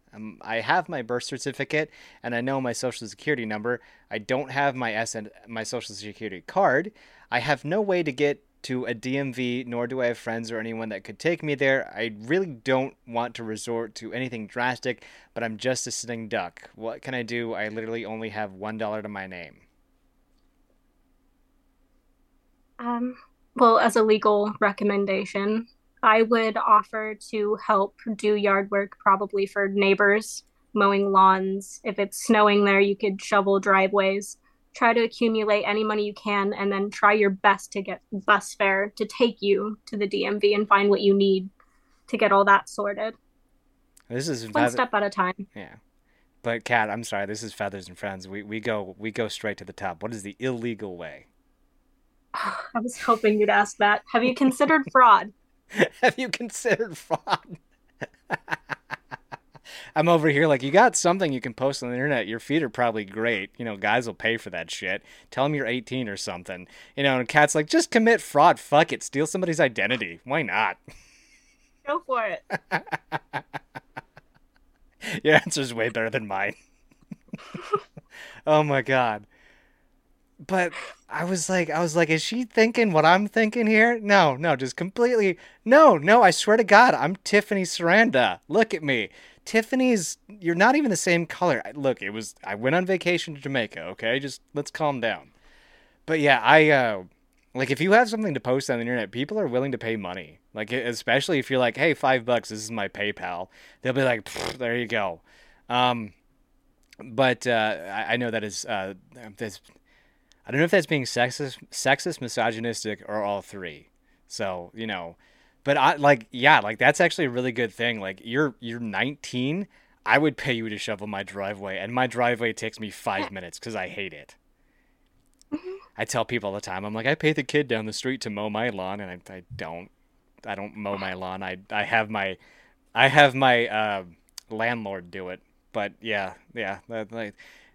I have my birth certificate, and I know my social security number. I don't have my social security card. I have no way to get to a DMV, nor do I have friends or anyone that could take me there. I really don't want to resort to anything drastic, but I'm just a sitting duck. What can I do? I literally only have $1 to my name. Well, as a legal recommendation, I would offer to help do yard work, probably for neighbors, mowing lawns. If it's snowing there, you could shovel driveways. Try to accumulate any money you can, and then try your best to get bus fare to take you to the DMV and find what you need to get all that sorted. This is one step at a time. Yeah, but Kat, I'm sorry. This is Feathers and Friends. We go straight to the top. What is the illegal way? Oh, I was hoping you'd ask that. Have you considered fraud? Have you considered fraud? I'm over here you got something you can post on the internet. Your feet are probably great. You know, guys will pay for that shit. Tell them you're 18 or something. You know, and Kat's just commit fraud. Fuck it. Steal somebody's identity. Why not? Go for it. Your answer's way better than mine. Oh, my God. But I was like, is she thinking what I'm thinking here? No, just completely. No, I swear to God, I'm Tiffany Saranda. Look at me. Tiffany's, you're not even the same color. I went on vacation to Jamaica, okay? Just, let's calm down. But yeah, I if you have something to post on the internet, people are willing to pay money. Especially if you're hey, $5, this is my PayPal. They'll be like, there you go. But I know that is, I don't know if that's being sexist, misogynistic, or all three. So, you know, but that's actually a really good thing. You're 19. I would pay you to shovel my driveway, and my driveway takes me 5 minutes because I hate it. Mm-hmm. I tell people all the time, I'm like, I pay the kid down the street to mow my lawn, and I don't mow my lawn. I have my I have my landlord do it, but yeah.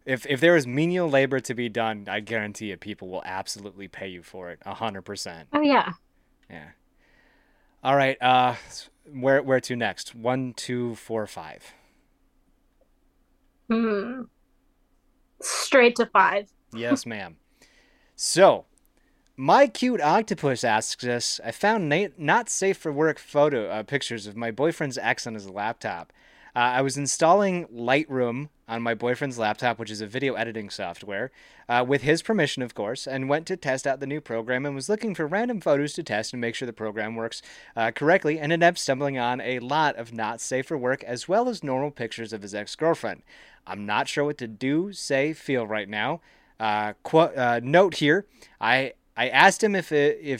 If there is menial labor to be done, I guarantee you people will absolutely pay you for it, 100%. Oh yeah. Yeah. All right. Where to next? 1, 2, 4, 5. Straight to 5. Yes, ma'am. So, My Cute Octopus asks us, I found not safe for work pictures of my boyfriend's ex on his laptop. I was installing Lightroom on my boyfriend's laptop, which is a video editing software, with his permission, of course, and went to test out the new program and was looking for random photos to test and make sure the program works correctly, and ended up stumbling on a lot of not safe for work as well as normal pictures of his ex-girlfriend. I'm not sure what to do, say, feel right now. Note here, I asked him if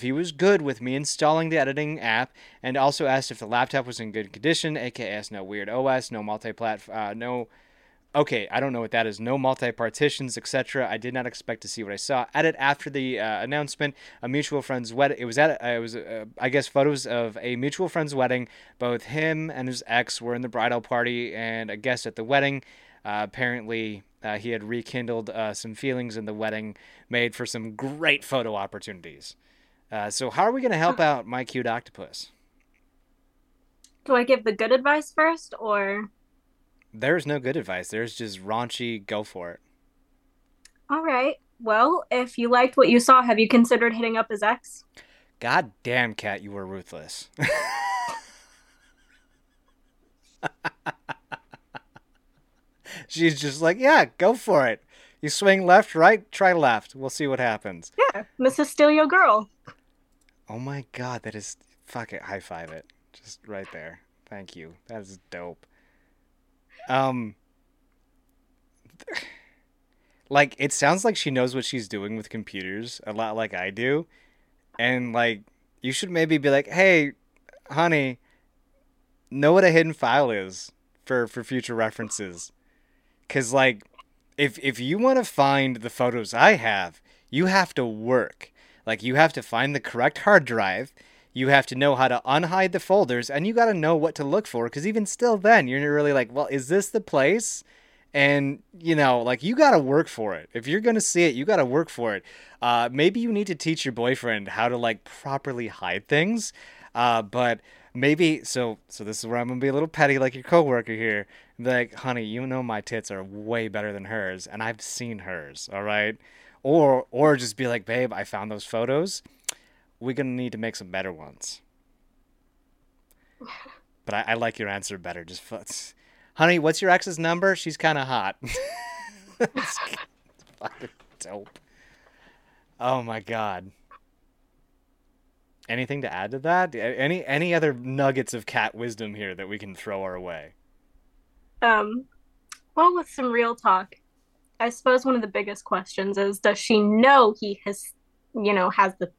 he was good with me installing the editing app, and also asked if the laptop was in good condition, aka no weird OS, no multi-platform, Okay, I don't know what that is. No multi-partitions, etc. I did not expect to see what I saw. Edit after the announcement. A mutual friend's wedding. It was photos of a mutual friend's wedding. Both him and his ex were in the bridal party and a guest at the wedding. Apparently, he had rekindled some feelings in the wedding, made for some great photo opportunities. So how are we going to help out My Cute Octopus? Do I give the good advice first, or? There's no good advice. There's just raunchy, go for it. All right. Well, if you liked what you saw, have you considered hitting up his ex? God damn, Kat, you were ruthless. She's just like, yeah, go for it. You swing left, right, try left. We'll see what happens. Yeah, Mrs. Steal Your Girl. Oh my God, that is... Fuck it, high five it. Just right there. Thank you. That is dope. Like, it sounds like she knows what she's doing with computers, a lot like I do. And, like, you should maybe be like, hey, honey, know what a hidden file is for future references. Because, like, if you want to find the photos I have, you have to work. Like, you have to find the correct hard drive. You have to know how to unhide the folders. And you got to know what to look for. Because even still then, you're really like, well, is this the place? And, you know, like, you got to work for it. If you're going to see it, you got to work for it. Maybe you need to teach your boyfriend how to, like, properly hide things. But... Maybe, so this is where I'm going to be a little petty like your coworker here. Like, honey, you know my tits are way better than hers, and I've seen hers, all right? Or just be like, babe, I found those photos. We're going to need to make some better ones. But I like your answer better. Just, honey, what's your ex's number? She's kind of hot. It's fucking dope. Oh, my God. Anything to add to that? Any other nuggets of cat wisdom here that we can throw our way? Well, with some real talk, I suppose one of the biggest questions is, does she know he has the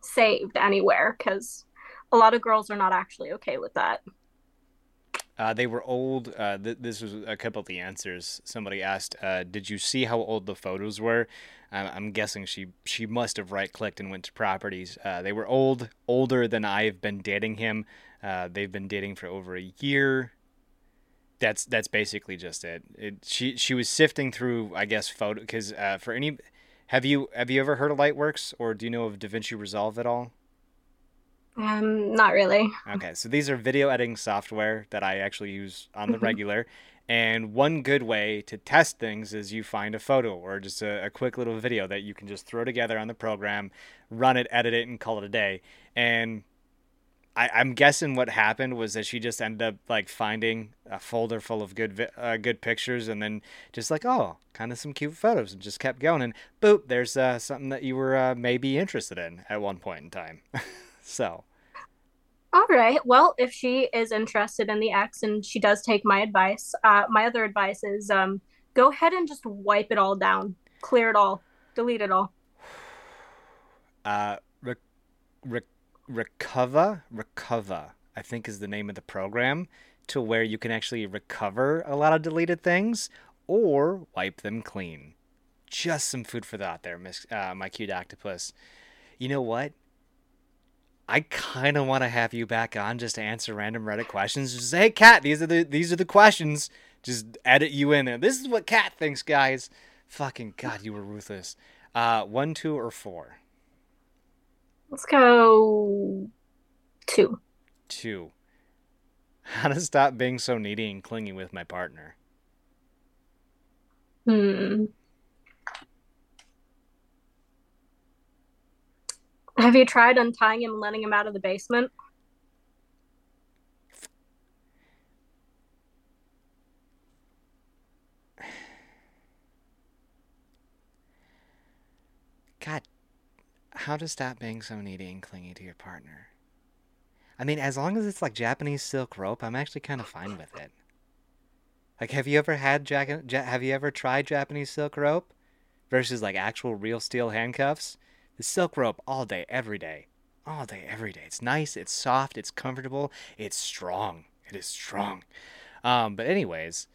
saved anywhere? Because a lot of girls are not actually okay with that. They were old. This was a couple of the answers. Somebody asked, did you see how old the photos were? I'm guessing she must have right-clicked and went to properties. They were older than I've been dating him. They've been dating for over a year. That's basically just it. She was sifting through, I guess, photo. Because have you ever heard of Lightworks, or do you know of DaVinci Resolve at all? Not really. Okay, so these are video editing software that I actually use on the regular, and one good way to test things is you find a photo or just a quick little video that you can just throw together on the program, run it, edit it, and call it a day. And I'm guessing what happened was that she just ended up, like, finding a folder full of good pictures, and then just like, oh, kind of some cute photos, and just kept going, and boop, there's something that you were maybe interested in at one point in time. So. All right. Well, if she is interested in the ex and she does take my advice, my other advice is go ahead and just wipe it all down. Clear it all. Delete it all. Recover, I think is the name of the program, to where you can actually recover a lot of deleted things or wipe them clean. Just some food for thought there, Miss My Cute Octopus. You know what? I kind of want to have you back on just to answer random Reddit questions. Just say, hey, Kat, these are the questions. Just edit you in there. This is what Kat thinks, guys. Fucking God, you were ruthless. 1, 2, or 4? Let's go 2. 2. How to stop being so needy and clingy with my partner. Have you tried untying him and letting him out of the basement? God, how to stop being so needy and clingy to your partner. I mean, as long as it's like Japanese silk rope, I'm actually kind of fine with it. Like, have you ever tried Japanese silk rope versus like actual real steel handcuffs? The silk rope all day, every day. All day, every day. It's nice, it's soft, it's comfortable, it's strong. It is strong. But anyways,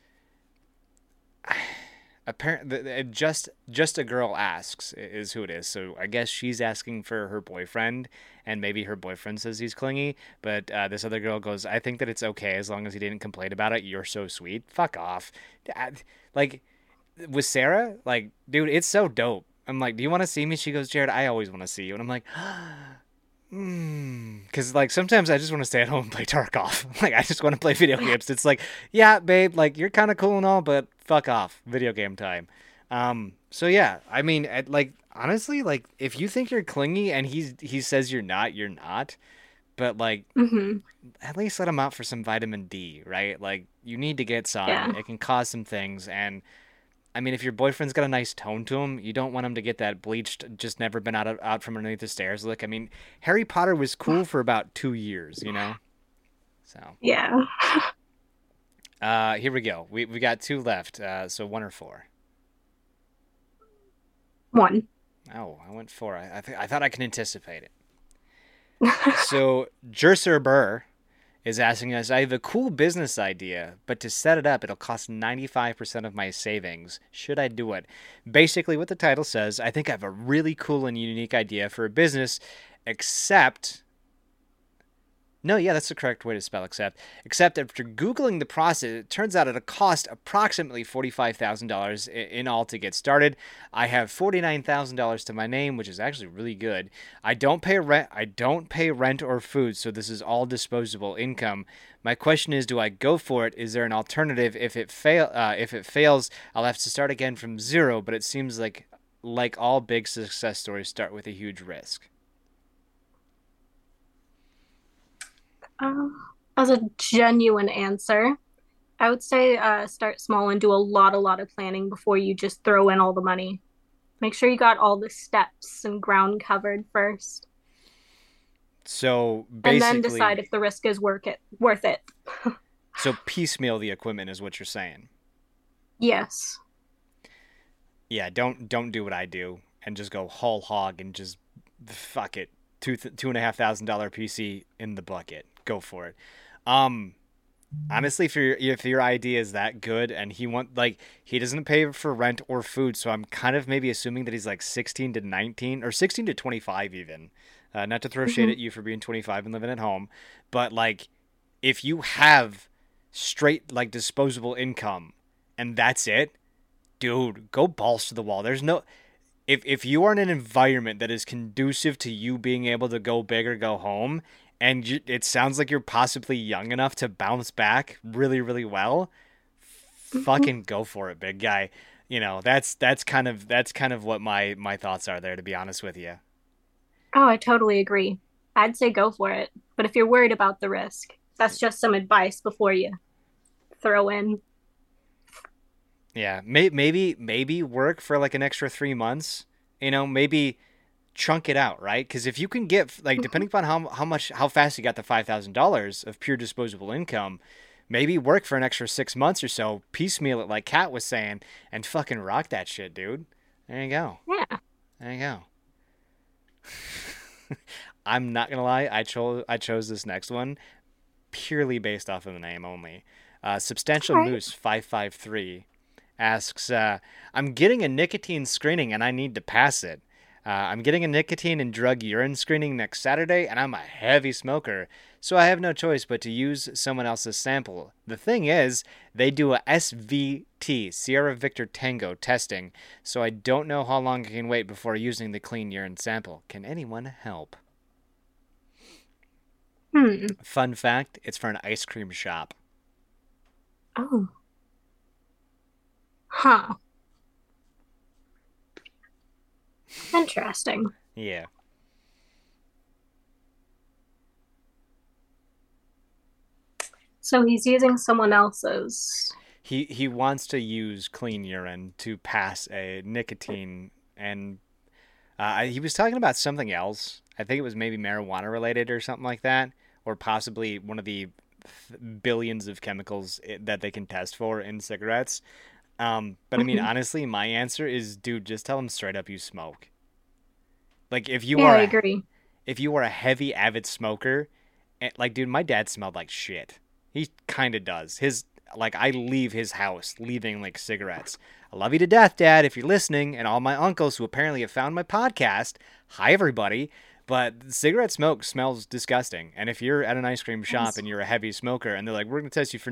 apparently, just a girl asks is who it is. So I guess she's asking for her boyfriend, and maybe her boyfriend says he's clingy. But this other girl goes, I think that it's okay as long as he didn't complain about it. You're so sweet. Fuck off. Like, with Sarah, like, dude, it's so dope. I'm like, do you want to see me? She goes, Jared, I always want to see you. And I'm like, because like sometimes I just want to stay at home and play Tarkov. Like I just want to play video games. It's like, yeah, babe, like you're kind of cool and all, but fuck off, video game time. So yeah, I mean, like honestly, like if you think you're clingy and he says you're not. But like, at least let him out for some vitamin D, right? Like you need to get some. Yeah. It can cause some things and. I mean, if your boyfriend's got a nice tone to him, you don't want him to get that bleached, just never been out from underneath the stairs look. I mean, Harry Potter was cool for about 2 years, you know? So. Yeah. Here we go. We got 2 left. So 1 or 4? 1. Oh, I went 4. I thought I could anticipate it. So, Jerser Burr is asking us, I have a cool business idea, but to set it up, it'll cost 95% of my savings. Should I do it? Basically, what the title says, I think I have a really cool and unique idea for a business, except... No, yeah, that's the correct way to spell except. Except after Googling the process, it turns out it'll cost approximately $45,000 in all to get started. I have $49,000 to my name, which is actually really good. I don't pay rent or food, so this is all disposable income. My question is, do I go for it? Is there an alternative? If it fails, I'll have to start again from zero, but it seems like all big success stories start with a huge risk. As a genuine answer, I would say start small and do a lot of planning before you just throw in all the money. Make sure you got all the steps and ground covered first. So basically, and then decide if the risk is worth it. So piecemeal the equipment is what you're saying. Yes. Yeah, don't do what I do and just go whole hog and just fuck it. $2,500 PC in the bucket. Go for it. Honestly, if your idea is that good and he doesn't pay for rent or food, so I'm kind of maybe assuming that he's like 16 to 19 or 16 to 25 even. Not to throw shade at you for being 25 and living at home, but like if you have straight like disposable income and that's it, dude, go balls to the wall. There's no if you are in an environment that is conducive to you being able to go big or go home. And it sounds like you're possibly young enough to bounce back really, really well. Fucking go for it, big guy. You know, that's kind of what my thoughts are there, to be honest with you. Oh, I totally agree. I'd say go for it. But if you're worried about the risk, that's just some advice before you throw in. Yeah, maybe work for like an extra 3 months. You know, maybe... chunk it out, right? Because if you can get like, depending upon how fast you got the $5,000 of pure disposable income, maybe work for an extra 6 months or so, piecemeal it like Kat was saying, and fucking rock that shit, dude. There you go. Yeah. There you go. I'm not gonna lie, I chose this next one purely based off of the name only. Substantial Moose 553 asks, I'm getting a nicotine screening and I need to pass it. I'm getting a nicotine and drug urine screening next Saturday, and I'm a heavy smoker, so I have no choice but to use someone else's sample. The thing is, they do a SVT, Sierra Victor Tango, testing, so I don't know how long I can wait before using the clean urine sample. Can anyone help? Fun fact, it's for an ice cream shop. Oh. Huh. Interesting. Yeah. So he's using someone else's. He wants to use clean urine to pass a nicotine, and he was talking about something else. I think it was maybe marijuana related or something like that, or possibly one of the billions of chemicals that they can test for in cigarettes. But I mean, honestly, my answer is, dude, just tell them straight up you smoke. Like, if you are a heavy, avid smoker, like, dude, my dad smelled like shit. He kind of does. I leave his house leaving, like, cigarettes. I love you to death, Dad, if you're listening, and all my uncles who apparently have found my podcast. Hi, everybody. But cigarette smoke smells disgusting. And if you're at an ice cream shop and you're a heavy smoker and they're like, we're going to test you for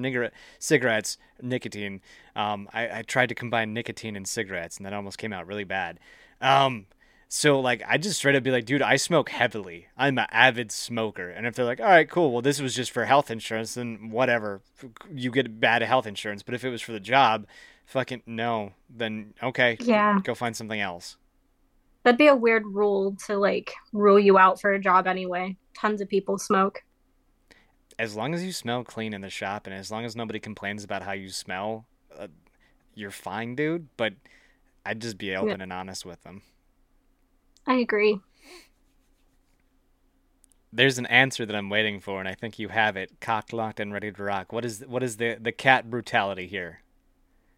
cigarettes, nicotine. I tried to combine nicotine and cigarettes, and that almost came out really bad. So I just straight up be like, dude, I smoke heavily. I'm an avid smoker. And if they're like, all right, cool. Well, this was just for health insurance, then whatever. You get bad health insurance. But if it was for the job, fucking no. Then, okay, yeah, go find something else. That'd be a weird rule to, rule you out for a job anyway. Tons of people smoke. As long as you smell clean in the shop and as long as nobody complains about how you smell, you're fine, dude. But I'd just be open and honest with them. I agree. There's an answer that I'm waiting for, and I think you have it. Cock, locked, and ready to rock. What is the cat brutality here?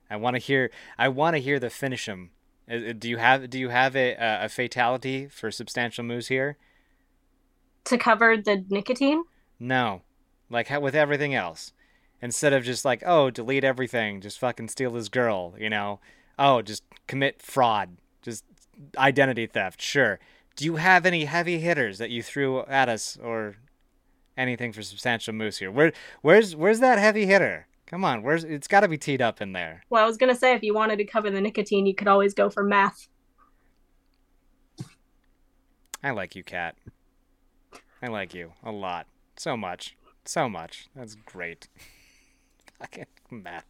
I want to hear the finish 'em. Do you have a fatality for substantial moves here? To cover the nicotine? No. With everything else. Instead of just delete everything, just fucking steal this girl, Oh, just commit fraud, just identity theft, sure. Do you have any heavy hitters that you threw at us or anything for substantial moves here? Where's that heavy hitter? Come on, it's got to be teed up in there. Well, I was going to say, if you wanted to cover the nicotine, you could always go for meth. I like you, Kat. I like you a lot. So much. So much. That's great. Fucking meth.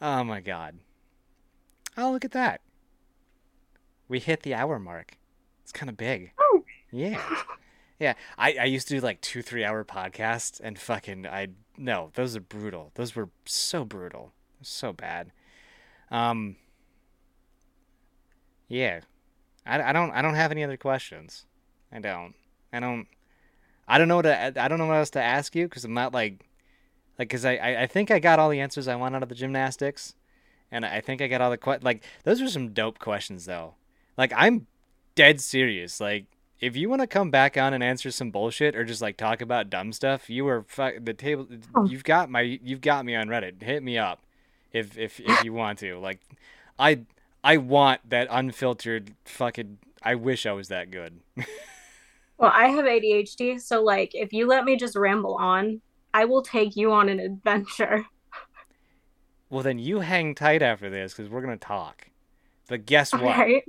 Oh, my God. Oh, look at that. We hit the hour mark. It's kind of big. Oh. Yeah. Yeah, I used to do 2-3 hour podcasts, and those are brutal. Those were so brutal, so bad. Yeah, I don't have any other questions. I don't know what else to ask you because I'm not because I think I got all the answers I want out of the gymnastics, and I think I got all the those were some dope questions though. I'm dead serious. If you want to come back on and answer some bullshit or just talk about dumb stuff, you are the table. You've got me on Reddit. Hit me up if you want to. I want that unfiltered fucking. I wish I was that good. Well, I have ADHD, so if you let me just ramble on, I will take you on an adventure. Well, then you hang tight after this because we're gonna talk. But guess what? Right.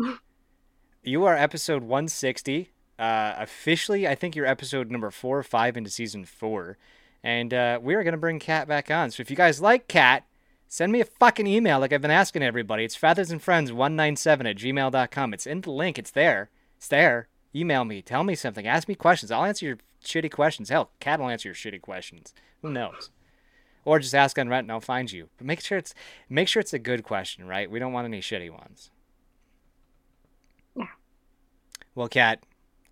You are episode 160. Officially, I think you're episode number 4 or 5 into season 4. And we are going to bring Kat back on. So if you guys like Kat, send me a fucking email like I've been asking everybody. It's fathersandfriends197@gmail.com. It's in the link. It's there. It's there. Email me. Tell me something. Ask me questions. I'll answer your shitty questions. Hell, Kat will answer your shitty questions. Who knows? Or just ask on Reddit and I'll find you. But make sure it's a good question, right? We don't want any shitty ones. Well, Kat,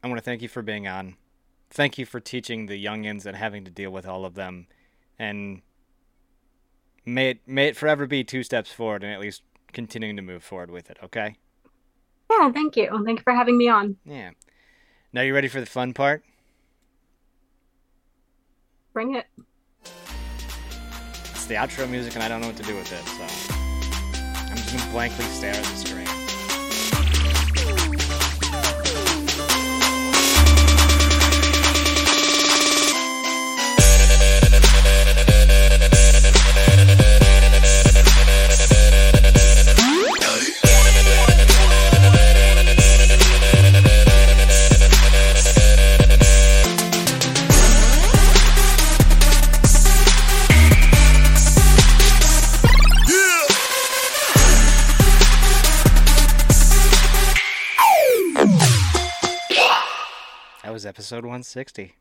I want to thank you for being on. Thank you for teaching the youngins and having to deal with all of them. And may it forever be 2 steps forward and at least continuing to move forward with it, okay? Yeah, thank you. Thank you for having me on. Yeah. Now you ready for the fun part? Bring it. It's the outro music and I don't know what to do with it, so I'm just just blankly stare at the screen. Episode 160.